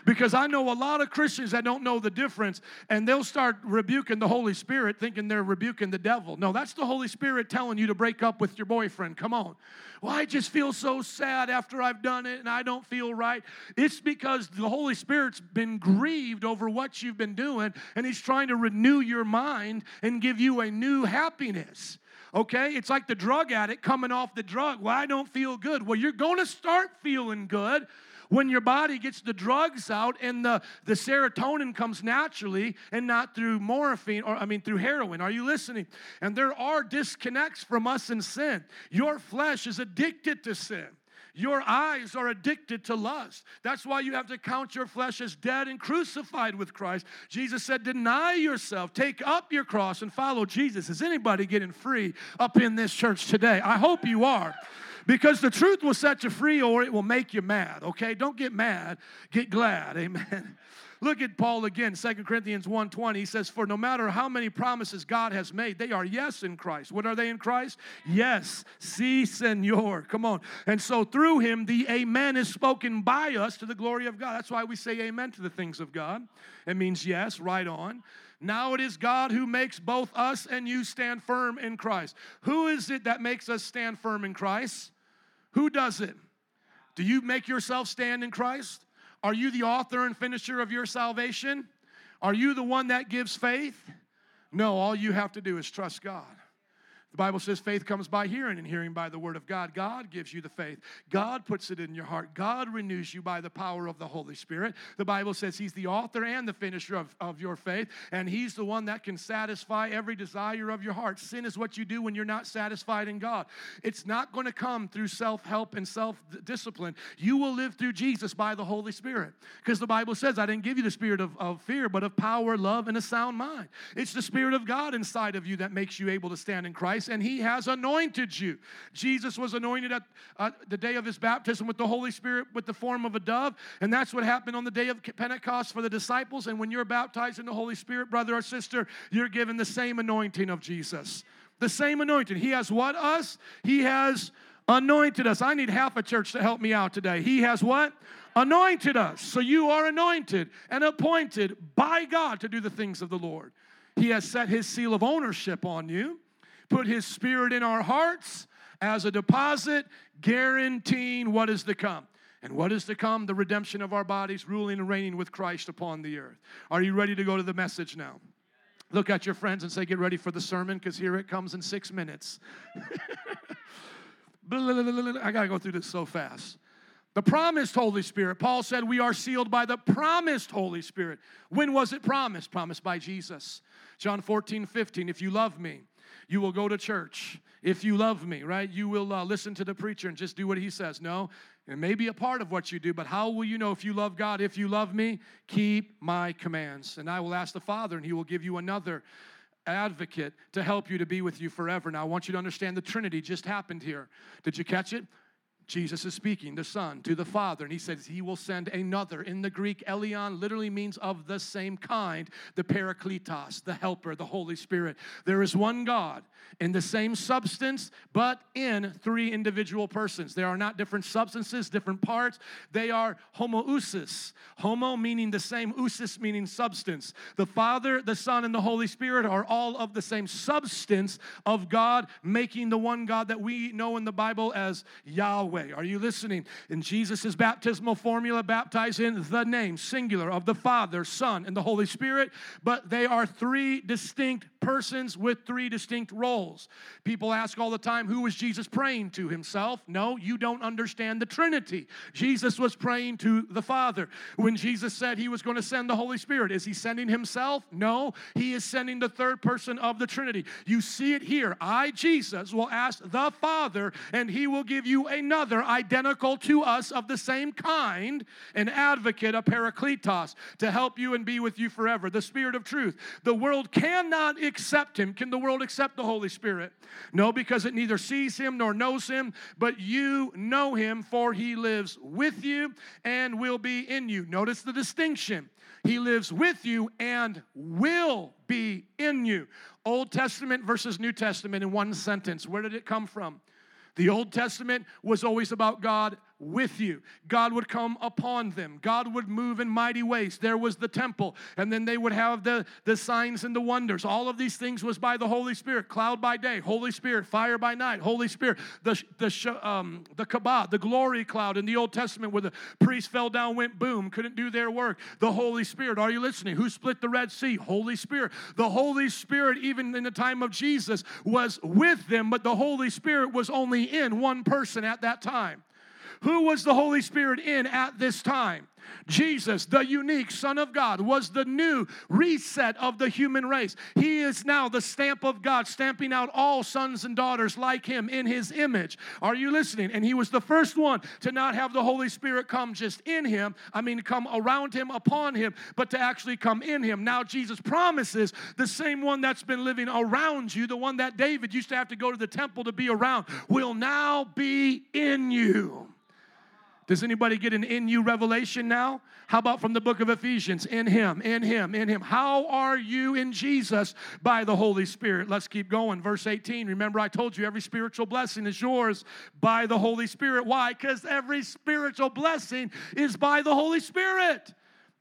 Because I know a lot of Christians that don't know the difference, and they'll start rebuking the Holy Spirit thinking they're rebuking the devil. No, that's the Holy Spirit telling you to break up with your boyfriend. Come on. Well, I just feel so sad after I've done it, and I don't feel right. It's because the Holy Spirit's been grieved over what you've been doing, and he's trying to renew your mind and give you a new happiness. Okay, it's like the drug addict coming off the drug. Well, I don't feel good. Well, you're going to start feeling good when your body gets the drugs out and the serotonin comes naturally and not through morphine through heroin. Are you listening? And there are disconnects from us in sin. Your flesh is addicted to sin. Your eyes are addicted to lust. That's why you have to count your flesh as dead and crucified with Christ. Jesus said, deny yourself, take up your cross, and follow Jesus. Is anybody getting free up in this church today? I hope you are. Because the truth will set you free, or it will make you mad, okay? Don't get mad, get glad, amen? Look at Paul again, 2 Corinthians 1:20. He says, for no matter how many promises God has made, they are yes in Christ. What are they in Christ? Yes. Si, Señor. Come on. And so through him, the amen is spoken by us to the glory of God. That's why we say amen to the things of God. It means yes, right on. Now it is God who makes both us and you stand firm in Christ. Who is it that makes us stand firm in Christ? Who does it? Do you make yourself stand in Christ? Are you the author and finisher of your salvation? Are you the one that gives faith? No, all you have to do is trust God. The Bible says faith comes by hearing and hearing by the word of God. God gives you the faith. God puts it in your heart. God renews you by the power of the Holy Spirit. The Bible says he's the author and the finisher of your faith, and he's the one that can satisfy every desire of your heart. Sin is what you do when you're not satisfied in God. It's not going to come through self-help and self-discipline. You will live through Jesus by the Holy Spirit, because the Bible says, I didn't give you the spirit of fear, but of power, love, and a sound mind. It's the Spirit of God inside of you that makes you able to stand in Christ. And he has anointed you. Jesus was anointed at the day of his baptism with the Holy Spirit with the form of a dove. And that's what happened on the day of Pentecost for the disciples. And when you're baptized in the Holy Spirit, brother or sister, you're given the same anointing of Jesus. The same anointing. He has what? Us? He has anointed us. I need half a church to help me out today. He has what? Anointed us. So you are anointed and appointed by God to do the things of the Lord. He has set his seal of ownership on you. Put his Spirit in our hearts as a deposit, guaranteeing what is to come. And what is to come? The redemption of our bodies, ruling and reigning with Christ upon the earth. Are you ready to go to the message now? Look at your friends and say, get ready for the sermon, because here it comes in 6 minutes. I got to go through this so fast. The promised Holy Spirit. Paul said we are sealed by the promised Holy Spirit. When was it promised? Promised by Jesus. John 14:15, if you love me, you will go to church. If you love me, right? You will listen to the preacher and just do what he says. No, it may be a part of what you do, but how will you know if you love God? If you love me, keep my commands. And I will ask the Father, and he will give you another advocate to help you, to be with you forever. Now, I want you to understand the Trinity just happened here. Did you catch it? Jesus is speaking, the Son, to the Father, and he says he will send another. In the Greek, Elion literally means of the same kind, the Parakletos, the Helper, the Holy Spirit. There is one God in the same substance, but in three individual persons. There are not different substances, different parts. They are homoousios. Homo meaning the same, ousios meaning substance. The Father, the Son, and the Holy Spirit are all of the same substance of God, making the one God that we know in the Bible as Yahweh. Are you listening? In Jesus' baptismal formula, baptized in the name, singular, of the Father, Son, and the Holy Spirit, but they are three distinct persons with three distinct roles. People ask all the time, who was Jesus praying to? Himself? No, you don't understand the Trinity. Jesus was praying to the Father. When Jesus said he was going to send the Holy Spirit, is he sending himself? No, he is sending the third person of the Trinity. You see it here. I, Jesus, will ask the Father, and he will give you another identical to us of the same kind, an advocate, a Parakletos, to help you and be with you forever, the Spirit of truth. The world cannot accept him. Can the world accept the Holy Spirit? No, because it neither sees him nor knows him, but you know him, for he lives with you and will be in you. Notice the distinction. He lives with you and will be in you. Old Testament versus New Testament in one sentence. Where did it come from? The Old Testament was always about God with you. God would come upon them. God would move in mighty ways. There was the temple, and then they would have the signs and the wonders. All of these things was by the Holy Spirit. Cloud by day, Holy Spirit. Fire by night, Holy Spirit. The kabod, the glory cloud in the Old Testament, where the priests fell down, went boom, couldn't do their work. The Holy Spirit. Are you listening? Who split the Red Sea? Holy Spirit. The Holy Spirit, even in the time of Jesus, was with them, but the Holy Spirit was only in one person at that time. Who was the Holy Spirit in at this time? Jesus, the unique Son of God, was the new reset of the human race. He is now the stamp of God, stamping out all sons and daughters like him in his image. Are you listening? And he was the first one to not have the Holy Spirit come just in him, come around him, upon him, but to actually come in him. Now Jesus promises the same one that's been living around you, the one that David used to have to go to the temple to be around, will now be in you. Does anybody get an in you revelation now? How about from the book of Ephesians? In him, in him, in him. How are you in Jesus? By the Holy Spirit. Let's keep going. Verse 18. Remember, I told you every spiritual blessing is yours by the Holy Spirit. Why? Because every spiritual blessing is by the Holy Spirit.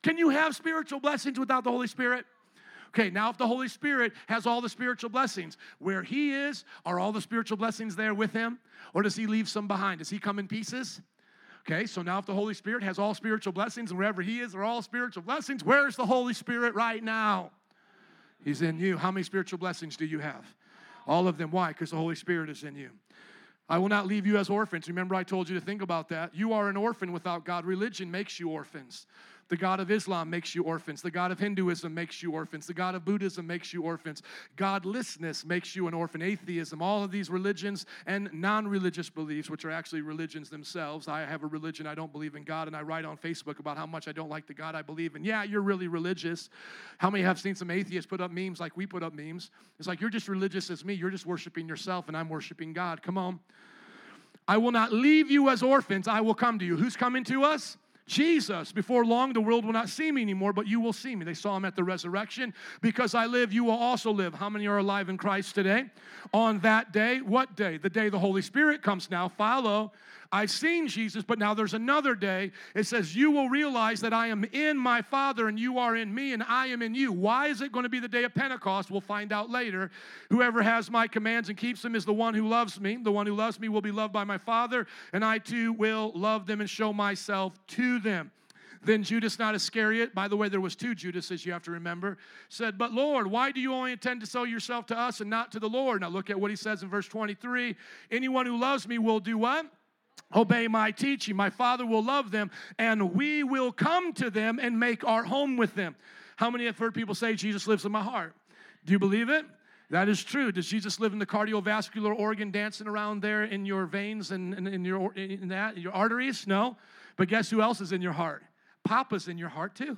Can you have spiritual blessings without the Holy Spirit? Okay, now if the Holy Spirit has all the spiritual blessings, where he is, are all the spiritual blessings there with him? Or does he leave some behind? Does he come in pieces? Okay, so now if the Holy Spirit has all spiritual blessings, and wherever he is, there are all spiritual blessings, where's the Holy Spirit right now? He's in you. How many spiritual blessings do you have? All of them. Why? Because the Holy Spirit is in you. I will not leave you as orphans. Remember, I told you to think about that. You are an orphan without God. Religion makes you orphans. The God of Islam makes you orphans. The God of Hinduism makes you orphans. The God of Buddhism makes you orphans. Godlessness makes you an orphan. Atheism, all of these religions and non-religious beliefs, which are actually religions themselves. I have a religion. I don't believe in God, and I write on Facebook about how much I don't like the God I believe in. Yeah, you're really religious. How many have seen some atheists put up memes like we put up memes? It's like, you're just religious as me. You're just worshiping yourself, and I'm worshiping God. Come on. I will not leave you as orphans. I will come to you. Who's coming to us? Jesus. Before long, the world will not see me anymore, but you will see me. They saw him at the resurrection. Because I live, you will also live. How many are alive in Christ today? On that day, what day? The day the Holy Spirit comes now. Follow. I've seen Jesus, but now there's another day. It says, you will realize that I am in my Father, and you are in me, and I am in you. Why is it going to be the day of Pentecost? We'll find out later. Whoever has my commands and keeps them is the one who loves me. The one who loves me will be loved by my Father, and I too will love them and show myself to them. Then Judas, not Iscariot, by the way, there was two Judases, you have to remember, said, but Lord, why do you only intend to sell yourself to us and not to the Lord? Now look at what he says in verse 23. Anyone who loves me will do what? Obey my teaching. My Father will love them, and we will come to them and make our home with them. How many have heard people say, Jesus lives in my heart? Do you believe it? That is true. Does Jesus live in the cardiovascular organ dancing around there in your veins and in your arteries? No. But guess who else is in your heart? Papa's in your heart too.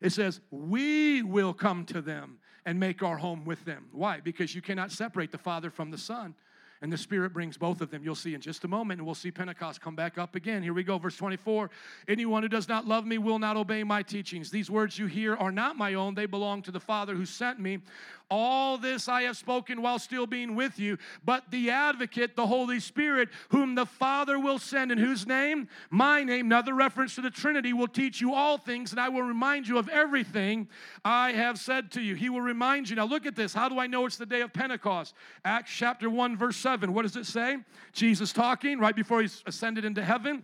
It says, we will come to them and make our home with them. Why? Because you cannot separate the Father from the Son. And the Spirit brings both of them. You'll see in just a moment, and we'll see Pentecost come back up again. Here we go, verse 24. Anyone who does not love me will not obey my teachings. These words you hear are not my own. They belong to the Father who sent me. All this I have spoken while still being with you, but the advocate, the Holy Spirit, whom the Father will send, in whose name? My name, another reference to the Trinity, will teach you all things, and I will remind you of everything I have said to you. He will remind you. Now look at this. How do I know it's the day of Pentecost? Acts chapter 1, verse 7. What does it say? Jesus talking right before he's ascended into heaven.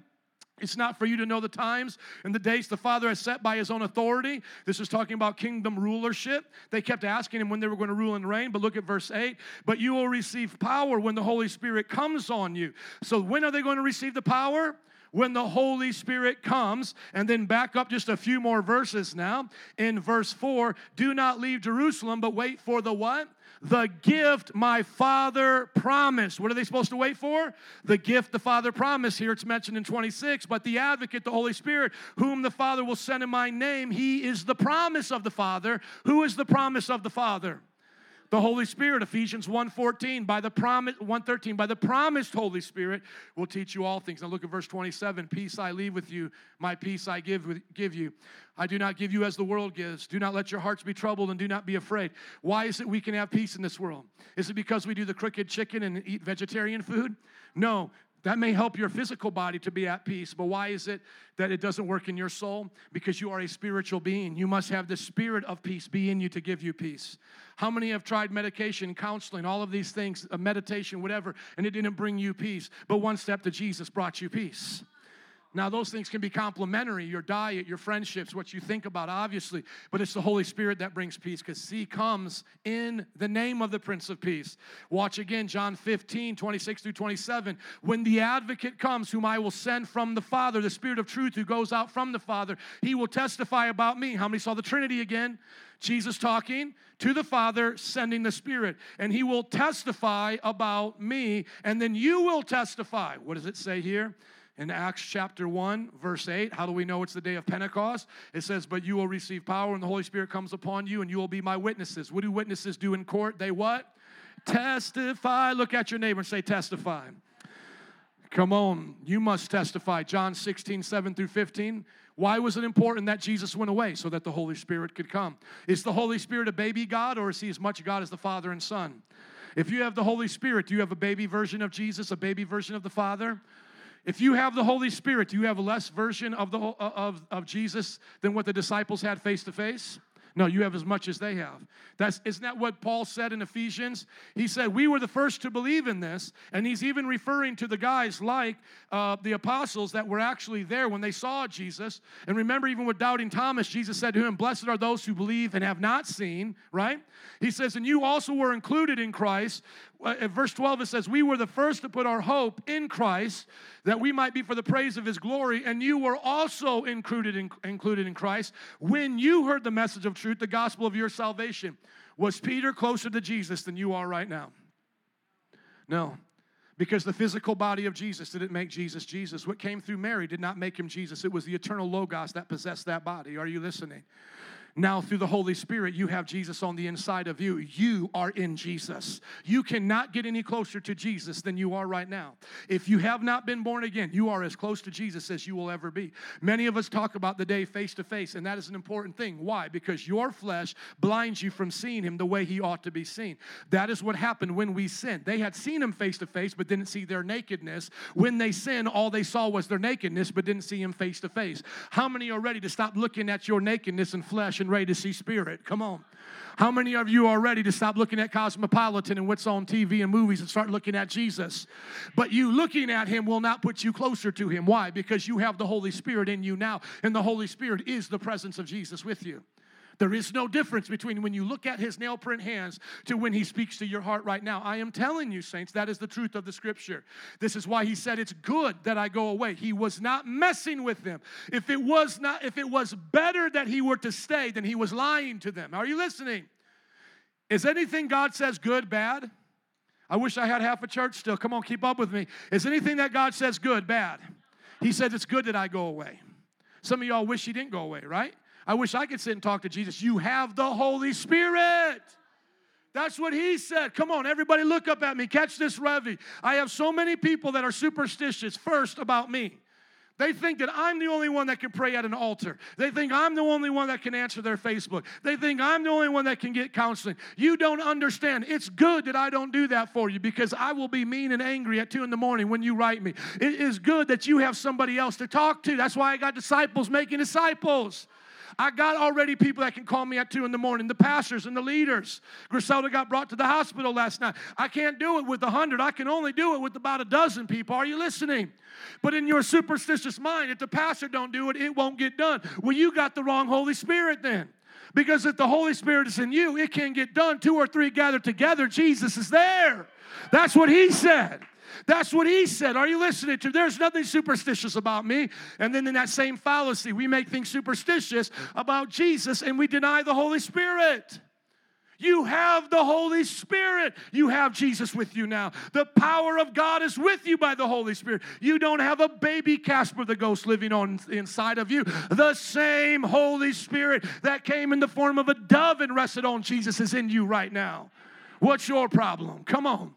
It's not for you to know the times and the dates the Father has set by his own authority. This is talking about kingdom rulership. They kept asking him when they were going to rule and reign, but look at verse 8. But you will receive power when the Holy Spirit comes on you. So when are they going to receive the power? When the Holy Spirit comes. And then back up just a few more verses now. In verse 4, do not leave Jerusalem, but wait for the what? The gift my Father promised. What are they supposed to wait for? The gift the Father promised. Here it's mentioned in 26. But the advocate, the Holy Spirit, whom the Father will send in my name, he is the promise of the Father. Who is the promise of the Father? The Holy Spirit, Ephesians 1:14, by the promise, 1:13, by the promised Holy Spirit will teach you all things. Now look at verse 27. Peace I leave with you, my peace I give you. I do not give you as the world gives. Do not let your hearts be troubled, and do not be afraid. Why is it we can have peace in this world? Is it because we do the crooked chicken and eat vegetarian food? No. That may help your physical body to be at peace, but why is it that it doesn't work in your soul? Because you are a spiritual being. You must have the spirit of peace be in you to give you peace. How many have tried medication, counseling, all of these things, meditation, whatever, and it didn't bring you peace? But one step to Jesus brought you peace. Now, those things can be complementary, your diet, your friendships, what you think about, obviously, but it's the Holy Spirit that brings peace, because he comes in the name of the Prince of Peace. Watch again, John 15, 26 through 27. When the advocate comes, whom I will send from the Father, the Spirit of truth who goes out from the Father, he will testify about me. How many saw the Trinity again? Jesus talking to the Father, sending the Spirit, and he will testify about me, and then you will testify. What does it say here? In Acts chapter 1, verse 8, how do we know it's the day of Pentecost? It says, but you will receive power when the Holy Spirit comes upon you, and you will be my witnesses. What do witnesses do in court? They what? Testify. Look at your neighbor and say, testify. Come on, you must testify. John 16, 7 through 15. Why was it important that Jesus went away? So that the Holy Spirit could come. Is the Holy Spirit a baby God, or is he as much God as the Father and Son? If you have the Holy Spirit, do you have a baby version of Jesus, a baby version of the Father? If you have the Holy Spirit, do you have a less version of Jesus than what the disciples had face to face? No, you have as much as they have. Isn't that what Paul said in Ephesians? He said, we were the first to believe in this, and he's even referring to the guys like the apostles that were actually there when they saw Jesus. And remember, even with doubting Thomas, Jesus said to him, blessed are those who believe and have not seen, right? He says, and you also were included in Christ. At verse 12, it says, we were the first to put our hope in Christ that we might be for the praise of his glory, and you were also included in Christ when you heard the message of truth, the gospel of your salvation. Was Peter closer to Jesus than you are right now? No, because the physical body of Jesus didn't make Jesus Jesus. What came through Mary did not make him Jesus. It was the eternal Logos that possessed that body. Are you listening? Now, through the Holy Spirit, you have Jesus on the inside of you. You are in Jesus. You cannot get any closer to Jesus than you are right now. If you have not been born again, you are as close to Jesus as you will ever be. Many of us talk about the day face to face, and that is an important thing. Why? Because your flesh blinds you from seeing him the way he ought to be seen. That is what happened when we sinned. They had seen him face to face, but didn't see their nakedness. When they sinned, all they saw was their nakedness, but didn't see him face to face. How many are ready to stop looking at your nakedness and flesh and ready to see spirit? Come on. How many of you are ready to stop looking at Cosmopolitan and what's on TV and movies and start looking at Jesus? But you looking at him will not put you closer to him. Why? Because you have the Holy Spirit in you now, and the Holy Spirit is the presence of Jesus with you. There is no difference between when you look at his nail print hands to when he speaks to your heart right now. I am telling you, saints, that is the truth of the scripture. This is why he said it's good that I go away. He was not messing with them. If it was better that he were to stay, then he was lying to them. Are you listening? Is anything God says good, bad? I wish I had half a church still. Come on, keep up with me. Is anything that God says good, bad? He said it's good that I go away. Some of y'all wish he didn't go away, right? I wish I could sit and talk to Jesus. You have the Holy Spirit. That's what he said. Come on, everybody look up at me. Catch this, Revy. I have so many people that are superstitious first about me. They think that I'm the only one that can pray at an altar. They think I'm the only one that can answer their Facebook. They think I'm the only one that can get counseling. You don't understand. It's good that I don't do that for you, because I will be mean and angry at 2 in the morning when you write me. It is good that you have somebody else to talk to. That's why I got disciples making disciples. I got already people that can call me at 2 in the morning, the pastors and the leaders. Griselda got brought to the hospital last night. I can't do it with 100. I can only do it with about a dozen people. Are you listening? But in your superstitious mind, if the pastor don't do it, it won't get done. Well, you got the wrong Holy Spirit then. Because if the Holy Spirit is in you, it can get done. 2 or 3 gathered together, Jesus is there. That's what he said. That's what he said. Are you listening to? There's nothing superstitious about me. And then in that same fallacy, we make things superstitious about Jesus, and we deny the Holy Spirit. You have the Holy Spirit. You have Jesus with you now. The power of God is with you by the Holy Spirit. You don't have a baby Casper the Ghost living on inside of you. The same Holy Spirit that came in the form of a dove and rested on Jesus is in you right now. What's your problem? Come on.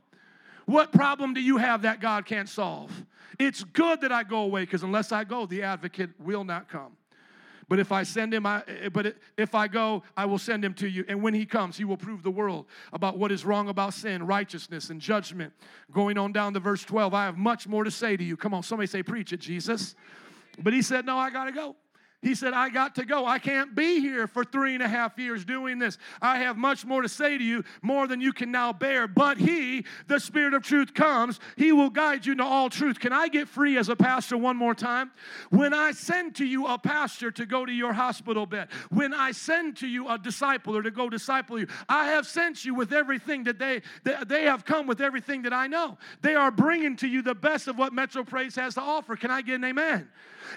What problem do you have that God can't solve? It's good that I go away, because unless I go, the advocate will not come. But if I send him, if I go, I will send him to you. And when he comes, he will prove the world about what is wrong about sin, righteousness, and judgment. Going on down to verse 12, I have much more to say to you. Come on, somebody say, preach it, Jesus. But he said, no, I got to go. He said, I got to go. I can't be here for 3.5 years doing this. I have much more to say to you, more than you can now bear. But he, the Spirit of truth, comes. He will guide you into all truth. Can I get free as a pastor one more time? When I send to you a pastor to go to your hospital bed, when I send to you a discipler to go disciple you, I have sent you with everything that they have come with everything that I know. They are bringing to you the best of what Metro Praise has to offer. Can I get an amen?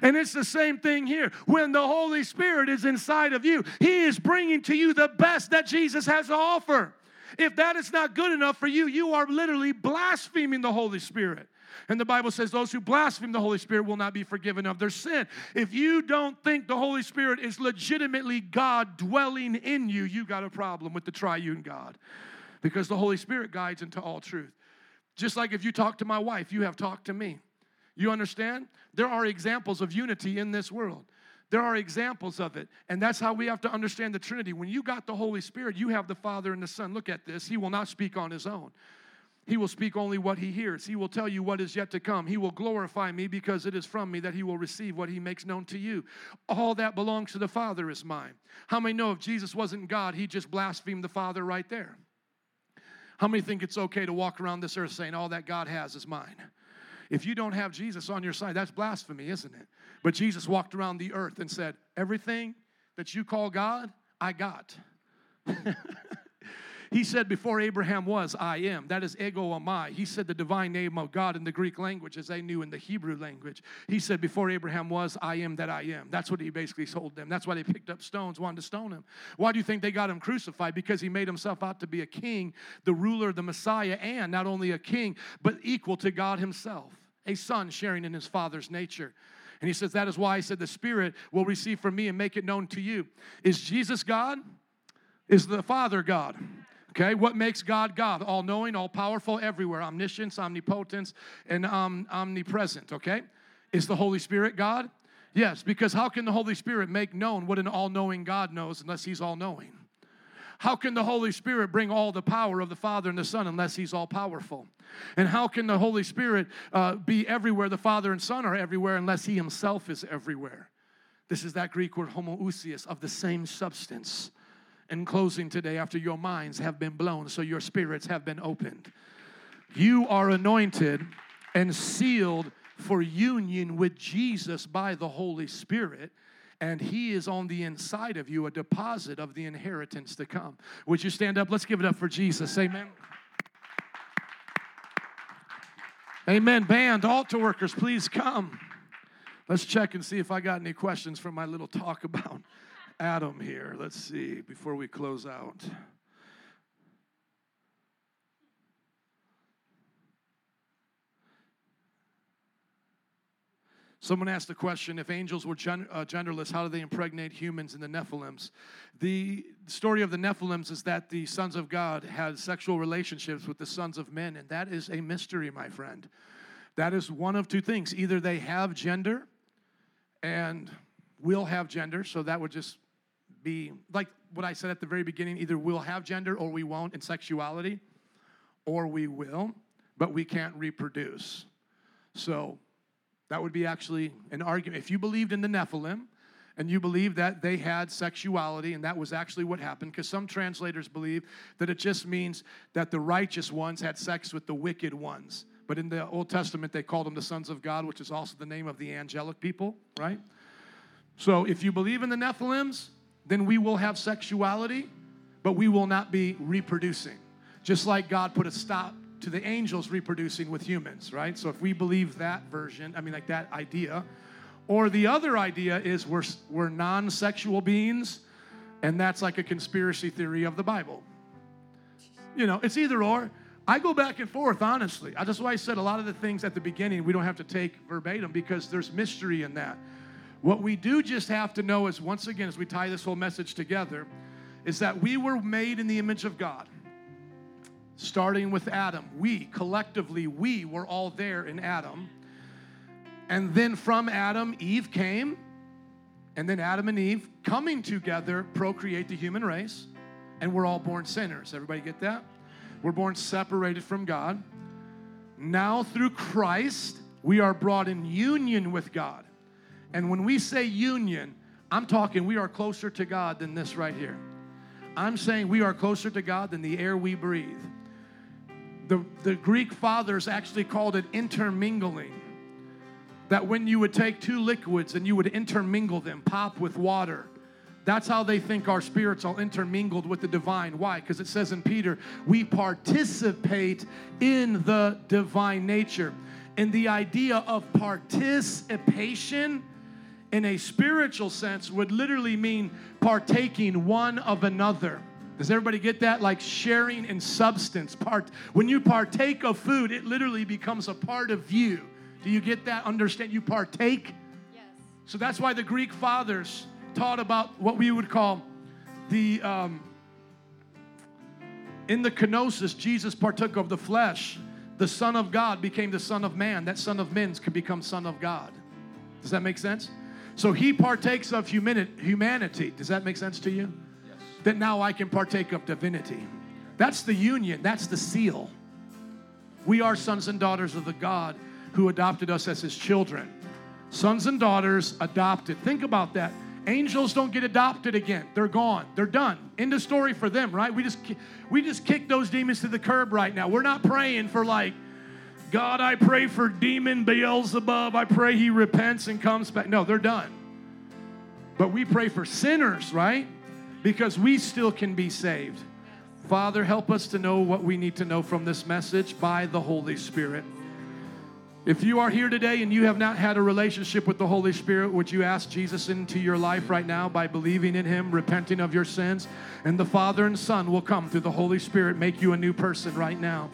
And it's the same thing here. When the Holy Spirit is inside of you, he is bringing to you the best that Jesus has to offer. If that is not good enough for you, you are literally blaspheming the Holy Spirit. And the Bible says those who blaspheme the Holy Spirit will not be forgiven of their sin. If you don't think the Holy Spirit is legitimately God dwelling in you, you got a problem with the triune God, because the Holy Spirit guides into all truth. Just like if you talk to my wife, you have talked to me. You understand? There are examples of unity in this world. There are examples of it, and that's how we have to understand the Trinity. When you got the Holy Spirit, you have the Father and the Son. Look at this. He will not speak on his own. He will speak only what he hears. He will tell you what is yet to come. He will glorify me because it is from me that he will receive what he makes known to you. All that belongs to the Father is mine. How many know if Jesus wasn't God, he just blasphemed the Father right there? How many think it's okay to walk around this earth saying all that God has is mine? If you don't have Jesus on your side, that's blasphemy, isn't it? But Jesus walked around the earth and said, everything that you call God, I got. He said, before Abraham was, I am. That is ego amai. He said the divine name of God in the Greek language as they knew in the Hebrew language. He said, before Abraham was, I am that I am. That's what he basically told them. That's why they picked up stones, wanted to stone him. Why do you think they got him crucified? Because he made himself out to be a king, the ruler, the Messiah, and not only a king, but equal to God himself, a son sharing in his father's nature. And he says, that is why I said the Spirit will receive from me and make it known to you. Is Jesus God? Is the Father God? Okay, what makes God God? All-knowing, all-powerful, everywhere. Omniscience, omnipotence, and omnipresent, okay? Is the Holy Spirit God? Yes, because how can the Holy Spirit make known what an all-knowing God knows unless he's all-knowing? How can the Holy Spirit bring all the power of the Father and the Son unless he's all-powerful? And how can the Holy Spirit be everywhere the Father and Son are everywhere unless he himself is everywhere? This is that Greek word homoousios, of the same substance. In closing today, after your minds have been blown, so your spirits have been opened. You are anointed and sealed for union with Jesus by the Holy Spirit, and he is on the inside of you, a deposit of the inheritance to come. Would you stand up? Let's give it up for Jesus. Amen. Amen. Band, altar workers, please come. Let's check and see if I got any questions from my little talk about Adam here. Let's see, before we close out. Someone asked a question, if angels were genderless, how do they impregnate humans in the Nephilims? The story of the Nephilims is that the sons of God had sexual relationships with the sons of men, and that is a mystery, my friend. That is one of two things. Either they have gender and will have gender, so that would just be like what I said at the very beginning, either we'll have gender or we won't in sexuality, or we will, but we can't reproduce. So that would be actually an argument. If you believed in the Nephilim and you believed that they had sexuality and that was actually what happened, because some translators believe that it just means that the righteous ones had sex with the wicked ones. But in the Old Testament, they called them the sons of God, which is also the name of the angelic people, right? So if you believe in the Nephilims, then we will have sexuality, but we will not be reproducing. Just like God put a stop to the angels reproducing with humans, right? So if we believe that version, that idea, or the other idea is we're non-sexual beings, and that's like a conspiracy theory of the Bible. It's either or. I go back and forth, honestly. That's why I said a lot of the things at the beginning we don't have to take verbatim because there's mystery in that. What we do just have to know is, once again, as we tie this whole message together, is that we were made in the image of God, starting with Adam. We were all there in Adam. And then from Adam, Eve came. And then Adam and Eve, coming together, procreate the human race. And we're all born sinners. Everybody get that? We're born separated from God. Now, through Christ, we are brought in union with God. And when we say union, I'm talking we are closer to God than this right here. I'm saying we are closer to God than the air we breathe. The Greek fathers actually called it intermingling. That when you would take two liquids and you would intermingle them, pop with water. That's how they think our spirits are intermingled with the divine. Why? Because it says in Peter, we participate in the divine nature. And the idea of participation in a spiritual sense would literally mean partaking one of another. Does everybody get that? Like sharing in substance. When you partake of food, it literally becomes a part of you. Do you get that? Understand? You partake? Yes. So that's why the Greek fathers taught about what we would call the, in the kenosis, Jesus partook of the flesh. The Son of God became the Son of Man. That Son of Men could become Son of God. Does that make sense? So he partakes of humanity. Does that make sense to you? Yes. That now I can partake of divinity. That's the union. That's the seal. We are sons and daughters of the God who adopted us as his children. Sons and daughters adopted. Think about that. Angels don't get adopted again. They're gone. They're done. End of story for them, right? We just kick those demons to the curb right now. We're not praying for like, God, I pray for demon Beelzebub. I pray he repents and comes back. No, they're done. But we pray for sinners, right? Because we still can be saved. Father, help us to know what we need to know from this message by the Holy Spirit. If you are here today and you have not had a relationship with the Holy Spirit, would you ask Jesus into your life right now by believing in him, repenting of your sins? And the Father and Son will come through the Holy Spirit, make you a new person right now.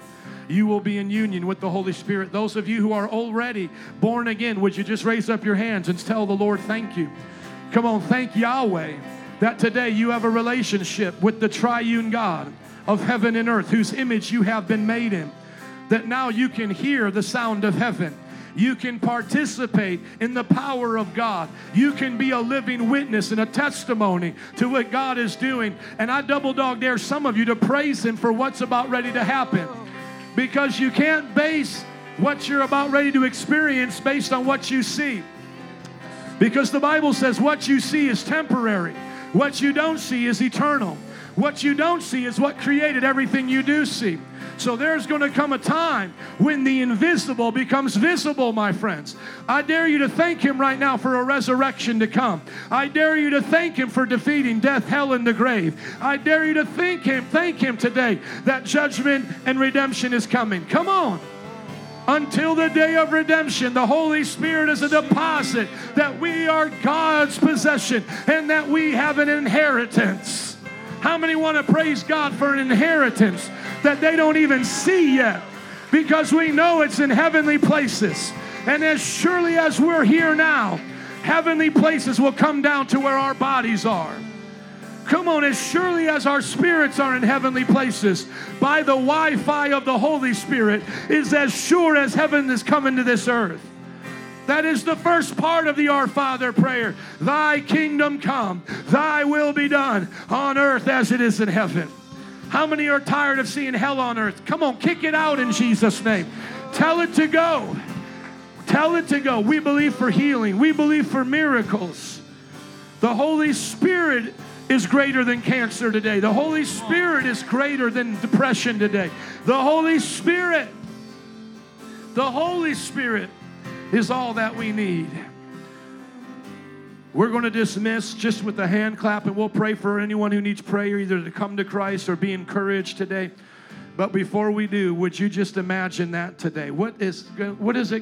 You will be in union with the Holy Spirit. Those of you who are already born again, would you just raise up your hands and tell the Lord, thank you. Come on, thank Yahweh that today you have a relationship with the triune God of heaven and earth, whose image you have been made in. That now you can hear the sound of heaven. You can participate in the power of God. You can be a living witness and a testimony to what God is doing. And I double dog dare some of you to praise him for what's about ready to happen. Because you can't base what you're about ready to experience based on what you see. Because the Bible says what you see is temporary. What you don't see is eternal. What you don't see is what created everything you do see. So there's going to come a time when the invisible becomes visible, my friends. I dare you to thank him right now for a resurrection to come. I dare you to thank him for defeating death, hell, and the grave. I dare you to thank him today that judgment and redemption is coming. Come on. Until the day of redemption, the Holy Spirit is a deposit that we are God's possession and that we have an inheritance. How many want to praise God for an inheritance that they don't even see yet? Because we know it's in heavenly places. And as surely as we're here now, heavenly places will come down to where our bodies are. Come on, as surely as our spirits are in heavenly places, by the Wi-Fi of the Holy Spirit is as sure as heaven is coming to this earth. That is the first part of the Our Father prayer. Thy kingdom come, thy will be done on earth as it is in heaven. How many are tired of seeing hell on earth? Come on, kick it out in Jesus' name. Tell it to go. Tell it to go. We believe for healing. We believe for miracles. The Holy Spirit is greater than cancer today. The Holy Spirit is greater than depression today. The Holy Spirit is all that we need. We're going to dismiss just with a hand clap, and we'll pray for anyone who needs prayer, either to come to Christ or be encouraged today. But before we do, would you just imagine that today? What is it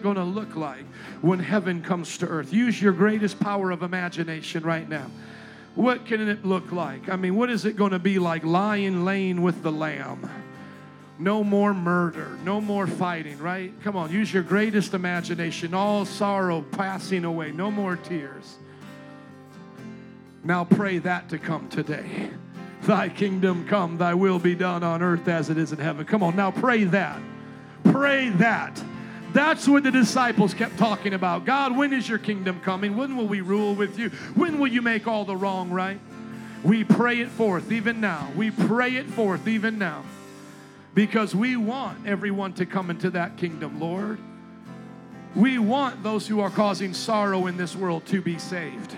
going to look like when heaven comes to earth? Use your greatest power of imagination right now. What can it look like? I mean, what is it going to be like? Lion laying with the lamb. No more murder, no more fighting, right? Come on, use your greatest imagination. All sorrow passing away, no more tears. Now pray that to come today. Thy kingdom come, thy will be done on earth as it is in heaven. Come on, now pray that. Pray that. That's what the disciples kept talking about. God, when is your kingdom coming? When will we rule with you? When will you make all the wrong right? We pray it forth even now. We pray it forth even now. Because we want everyone to come into that kingdom, Lord. We want those who are causing sorrow in this world to be saved.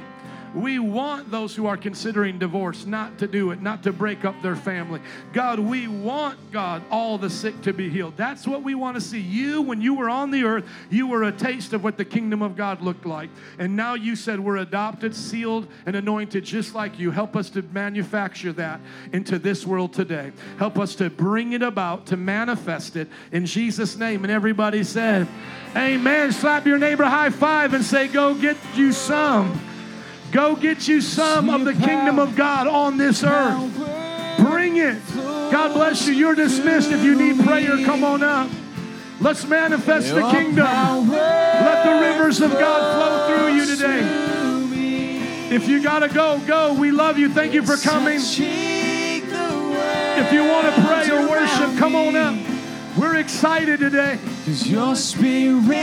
We want those who are considering divorce not to do it, not to break up their family. God, we want, God, all the sick to be healed. That's what we want to see. You, when you were on the earth, you were a taste of what the kingdom of God looked like. And now you said we're adopted, sealed, and anointed just like you. Help us to manufacture that into this world today. Help us to bring it about, to manifest it in Jesus' name. And everybody said, amen. Slap your neighbor high five and say, go get you some. Go get you some of the kingdom of God on this earth. Bring it. God bless you. You're dismissed. If you need prayer, come on up. Let's manifest the kingdom. Let the rivers of God flow through you today. If you got to go, go. We love you. Thank you for coming. If you want to pray or worship, come on up. We're excited today. Because your spirit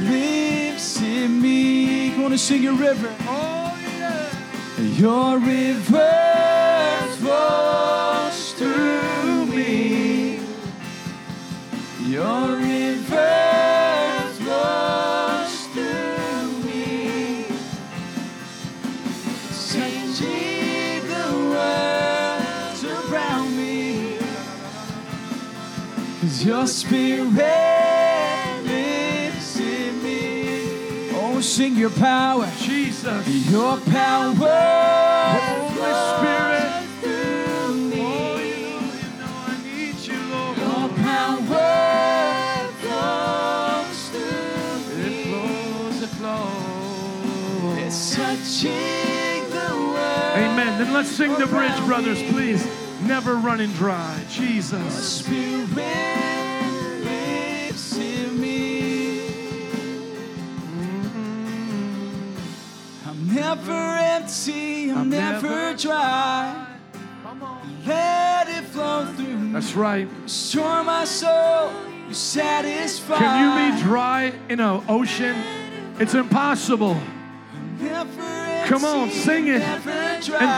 lives in me. I want to sing your river. Oh, yeah. Your river flows through me. 'Cause your spirit lives in me. Oh, sing your power, Jesus. Your power, Holy Spirit, through me. Oh, you know I need you, Lord. Your power flows through me. It flows. It's touching the world. Amen. Then let's sing the bridge, brothers, please. Never running dry, Jesus. Your spirit lives in me. I'm never empty, I'm never dry. Come on. Let it flow through me. That's right. Restore my soul, you satisfy. Can you be dry in an ocean? It's impossible. Come on, sing it and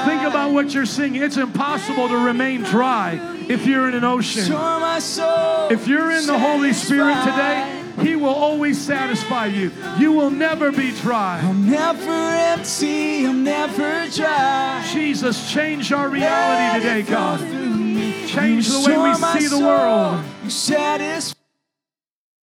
think about what you're singing. It's impossible to remain dry if you're in an ocean. If you're in the Holy Spirit today, He will always satisfy you. You will never be dry. I'm never empty, I'm never dry. Jesus, change our reality today, God. Change the way we see the world.